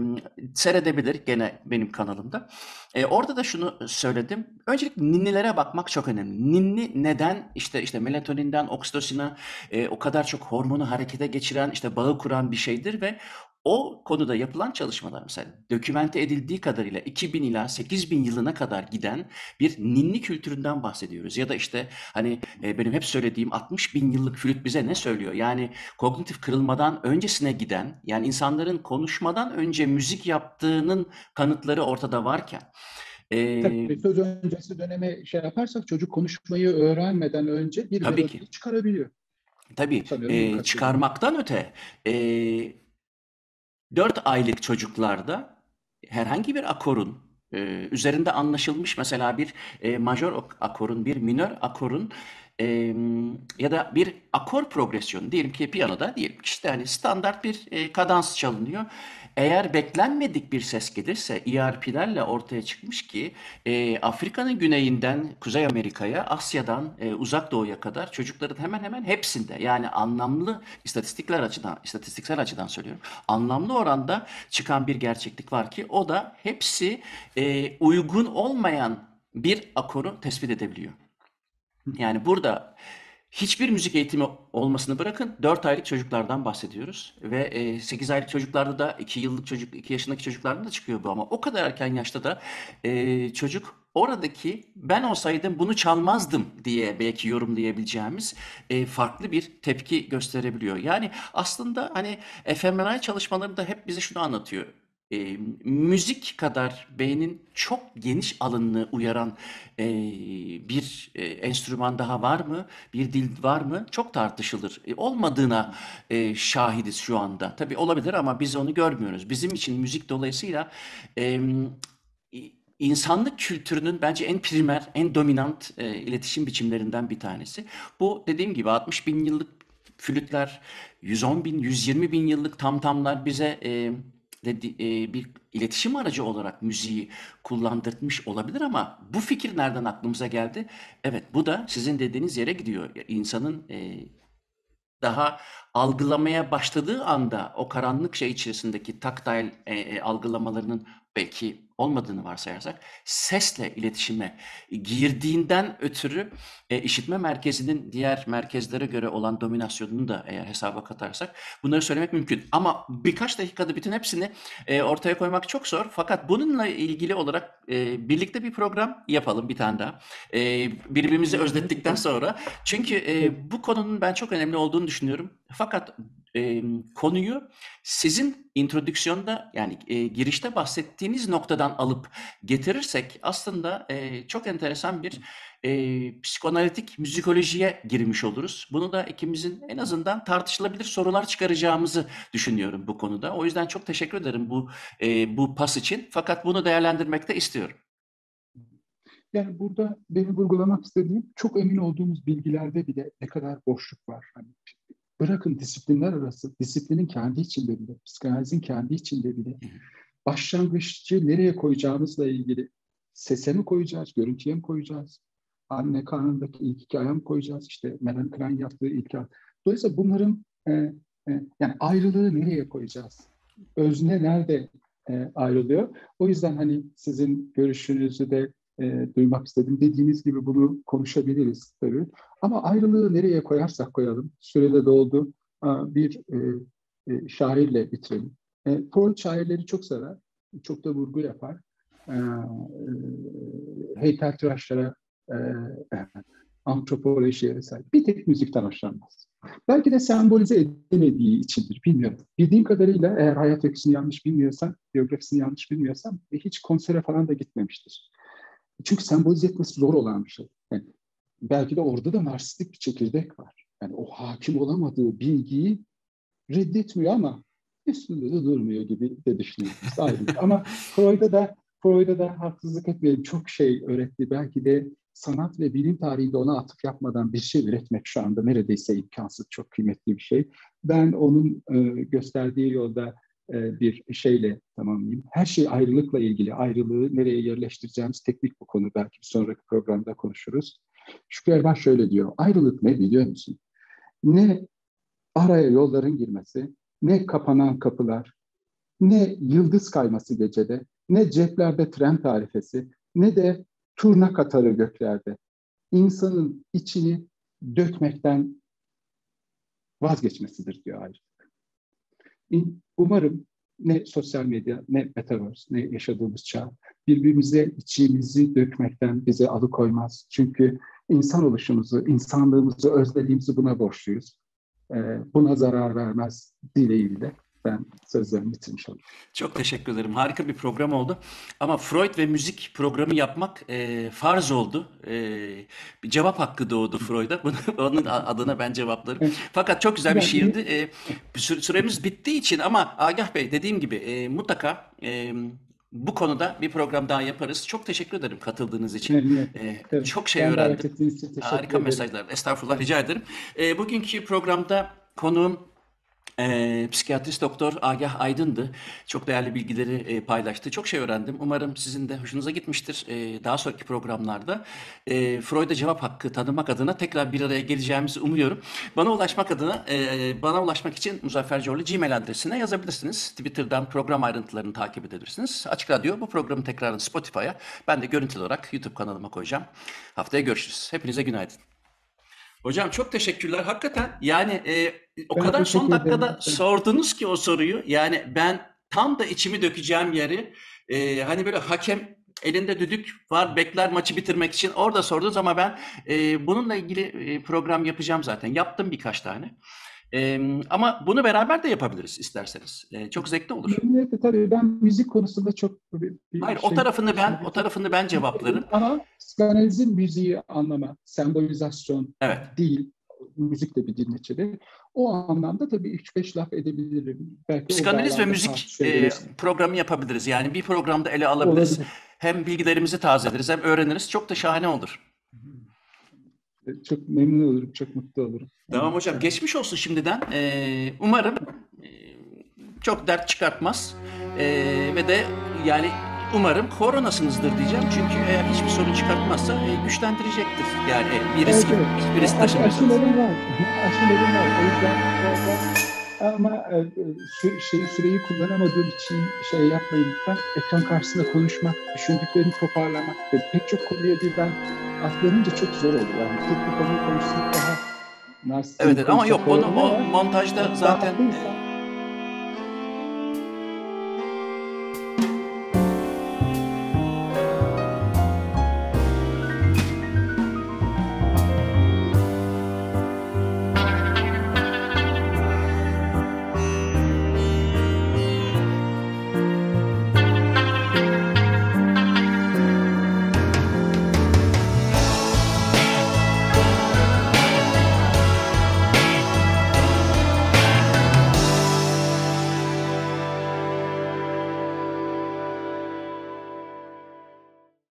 seyredebilir gene benim kanalımda. E, orada da şunu söyledim. Öncelikle ninnilere bakmak çok önemli. Ninni neden? İşte işte melatoninden oksitosina e, o kadar çok hormonu harekete geçiren, işte bağı kuran bir şeydir ve o konuda yapılan çalışmalar mesela dokümente edildiği kadarıyla iki bin ila sekiz bin yılına kadar giden bir ninni kültüründen bahsediyoruz. Ya da işte hani benim hep söylediğim altmış bin yıllık flüt bize ne söylüyor? Yani kognitif kırılmadan öncesine giden, yani insanların konuşmadan önce müzik yaptığının kanıtları ortada varken. Ee, Tabii, söz öncesi döneme şey yaparsak çocuk konuşmayı öğrenmeden önce bir melodi çıkarabiliyor. Tabii, e, çıkarmaktan öte... E, dört aylık çocuklarda herhangi bir akorun e, üzerinde anlaşılmış, mesela bir e, majör akorun, bir minör akorun e, ya da bir akor progresyonu, diyelim ki piyanoda diyelim ki işte hani standart bir e, kadans çalınıyor. Eğer beklenmedik bir ses gelirse, E R P'lerle ortaya çıkmış ki e, Afrika'nın güneyinden Kuzey Amerika'ya, Asya'dan e, Uzak Doğu'ya kadar çocukların hemen hemen hepsinde, yani anlamlı istatistikler açıdan, istatistiksel açıdan söylüyorum, anlamlı oranda çıkan bir gerçeklik var ki o da hepsi e, uygun olmayan bir akoru tespit edebiliyor. Yani burada hiçbir müzik eğitimi olmasını bırakın, dört aylık çocuklardan bahsediyoruz ve sekiz aylık çocuklarda da, iki yıllık çocuk, iki yaşındaki çocuklarda da çıkıyor bu, ama o kadar erken yaşta da çocuk oradaki ben olsaydım bunu çalmazdım diye belki yorumlayabileceğimiz farklı bir tepki gösterebiliyor. Yani aslında hani fMRI çalışmaları da hep bize şunu anlatıyor. E, müzik kadar beynin çok geniş alanını uyaran e, bir e, enstrüman daha var mı? Bir dil var mı? Çok tartışılır. E, olmadığına e, şahidiz şu anda. Tabii olabilir ama biz onu görmüyoruz. Bizim için müzik dolayısıyla e, insanlık kültürünün bence en primer, en dominant e, iletişim biçimlerinden bir tanesi. Bu dediğim gibi altmış bin yıllık flütler, yüz on bin, yüz yirmi bin yıllık tamtamlar bize E, bir iletişim aracı olarak müziği kullandırmış olabilir ama bu fikir nereden aklımıza geldi? Evet, bu da sizin dediğiniz yere gidiyor. İnsanın daha algılamaya başladığı anda o karanlık şey içerisindeki taktil algılamalarının belki olmadığını varsayarsak, sesle iletişime girdiğinden ötürü e, işitme merkezinin diğer merkezlere göre olan dominasyonunu da eğer hesaba katarsak bunları söylemek mümkün. Ama birkaç dakikada bütün hepsini e, ortaya koymak çok zor. Fakat bununla ilgili olarak e, birlikte bir program yapalım, bir tane daha. E, birbirimizi özlettikten sonra. Çünkü e, bu konunun ben çok önemli olduğunu düşünüyorum. Fakat e, konuyu sizin introdüksiyonda, yani e, girişte bahsettiğiniz noktadan alıp getirirsek aslında e, çok enteresan bir e, psikoanalitik müzikolojiye girmiş oluruz. Bunu da ikimizin en azından tartışılabilir sorular çıkaracağımızı düşünüyorum bu konuda. O yüzden çok teşekkür ederim bu e, bu pas için. Fakat bunu değerlendirmek de istiyorum. Yani burada benim vurgulamak istediğim, çok emin olduğumuz bilgilerde bile ne kadar boşluk var. Hani bırakın disiplinler arası, disiplinin kendi içinde bile, psikanalizin kendi içinde bile başlangıççı nereye koyacağımızla ilgili sese mi koyacağız, görüntüye mi koyacağız, anne karnındaki ilk hikaye mi koyacağız, işte Melanie Klein yaptığı ilk hikaye. Dolayısıyla bunların e, e, yani ayrılığı nereye koyacağız? Özne nerede e, ayrılıyor? O yüzden hani sizin görüşünüzü de e, duymak istedim. Dediğiniz gibi bunu konuşabiliriz tabii. Ama ayrılığı nereye koyarsak koyalım, sürede doldu, bir e, e, şairle bitirelim. E, Paul şairleri çok sever, çok da vurgu yapar. E, e, heykeltıraşlara, e, antropolojiye vesaire. Bir tek müzikten hoşlanmaz. Belki de sembolize edemediği içindir, bilmiyorum. Bildiğim kadarıyla eğer hayat öyküsünü yanlış bilmiyorsam, biyografisini yanlış bilmiyorsam e, hiç konsere falan da gitmemiştir. Çünkü sembolize etmesi zor olan bir şey. Yani belki de orada da narsistik bir çekirdek var. Yani o hakim olamadığı bilgiyi reddetmiyor ama üstünde de durmuyor gibi de düşünüyorum. Ama Freud'a da, Freud'a da haksızlık etmeyelim, çok şey öğretti. Belki de sanat ve bilim tarihinde ona atıf yapmadan bir şey üretmek şu anda neredeyse imkansız, çok kıymetli bir şey. Ben onun e, gösterdiği yolda e, bir şeyle tamamlayayım. Her şey ayrılıkla ilgili. Ayrılığı nereye yerleştireceğimiz teknik bu konu. Belki bir sonraki programda konuşuruz. Şükrü Erbaş şöyle diyor. Ayrılık ne biliyor musun? Ne araya yolların girmesi, ne kapanan kapılar, ne yıldız kayması gecede, ne ceplerde tren tarifesi, ne de turna katarı göklerde. İnsanın içini dökmekten vazgeçmesidir diyor ayrılık. Umarım ne sosyal medya, ne metaverse, ne yaşadığımız çağ birbirimize içimizi dökmekten bizi alıkoymaz. Çünkü insan oluşumuzu, insanlığımızı, özelliğimizi buna borçluyuz. Buna zarar vermez dileğiyle. ben sözlerimi bitirmiş oldum. Çok teşekkür ederim. Harika bir program oldu. Ama Freud ve müzik programı yapmak e, farz oldu. E, bir cevap hakkı doğdu Freud'a. Onun adına ben cevaplarım. Fakat çok güzel bir şiirdi. E, süremiz bittiği için ama Agah Bey dediğim gibi e, mutlaka e, bu konuda bir program daha yaparız. Çok teşekkür ederim katıldığınız için. Evet, ee, evet. Çok şey ben öğrendim. Harika ederim. Mesajlar. Estağfurullah, rica ederim. Ee, bugünkü programda konuğum e, psikiyatrist doktor Agah Aydın'dı. Çok değerli bilgileri e, paylaştı. Çok şey öğrendim. Umarım sizin de hoşunuza gitmiştir. E, daha sonraki programlarda e, Freud'a cevap hakkı tanımak adına tekrar bir araya geleceğimizi umuyorum. Bana ulaşmak adına, e, bana ulaşmak için Muzaffer Çorlu Gmail adresine yazabilirsiniz. Twitter'dan program ayrıntılarını takip edebilirsiniz. Açık Radyo bu programın tekrarını Spotify'a, ben de görüntülü olarak YouTube kanalıma koyacağım. Haftaya görüşürüz. Hepinize günaydın. Hocam çok teşekkürler. Hakikaten yani e, o ben kadar son dakikada ederim. Sordunuz ki o soruyu. Yani ben tam da içimi dökeceğim yeri e, hani böyle hakem elinde düdük var bekler maçı bitirmek için orada sordunuz ama ben e, bununla ilgili e, program yapacağım zaten. Yaptım birkaç tane. E, ama bunu beraber de yapabiliriz isterseniz. E, çok zevkli olur. Evet, tabii ben müzik konusunda çok bir, bir Hayır, şey, o tarafını ben şey, o tarafını ben cevaplarım. Ama psikanalizin müziği anlama, sembolizasyon, evet, değil. Müzik de bir dil neçeli. O anlamda tabii üç beş laf edebilirim. Belki psikanaliz ve müzik e, programı yapabiliriz. Yani bir programda ele alabiliriz. Olabilir. Hem bilgilerimizi tazeleriz hem öğreniriz. Çok da şahane olur. Çok memnun olurum, çok mutlu olurum. Tamam hocam, geçmiş olsun şimdiden. Ee, umarım e, çok dert çıkartmaz e, ve de yani umarım koronasınızdır diyeceğim. Çünkü eğer hiçbir sorun çıkartmazsa e, güçlendirecektir. Yani bir risk, evet, evet. bir risk taşımasınız. Aşılarım var, aşılarım var. O yüzden... Ama sü- şey, süreyi kullanamadığım için şey yapmayın lütfen. Ekran karşısında konuşmak, düşündüklerini toparlamak ve pek çok konuya birden atlanınca çok zor oluyor. Yani tek bir konuyu konuşmak daha narsistik. Evet, evet ama yok onu o montajda zaten...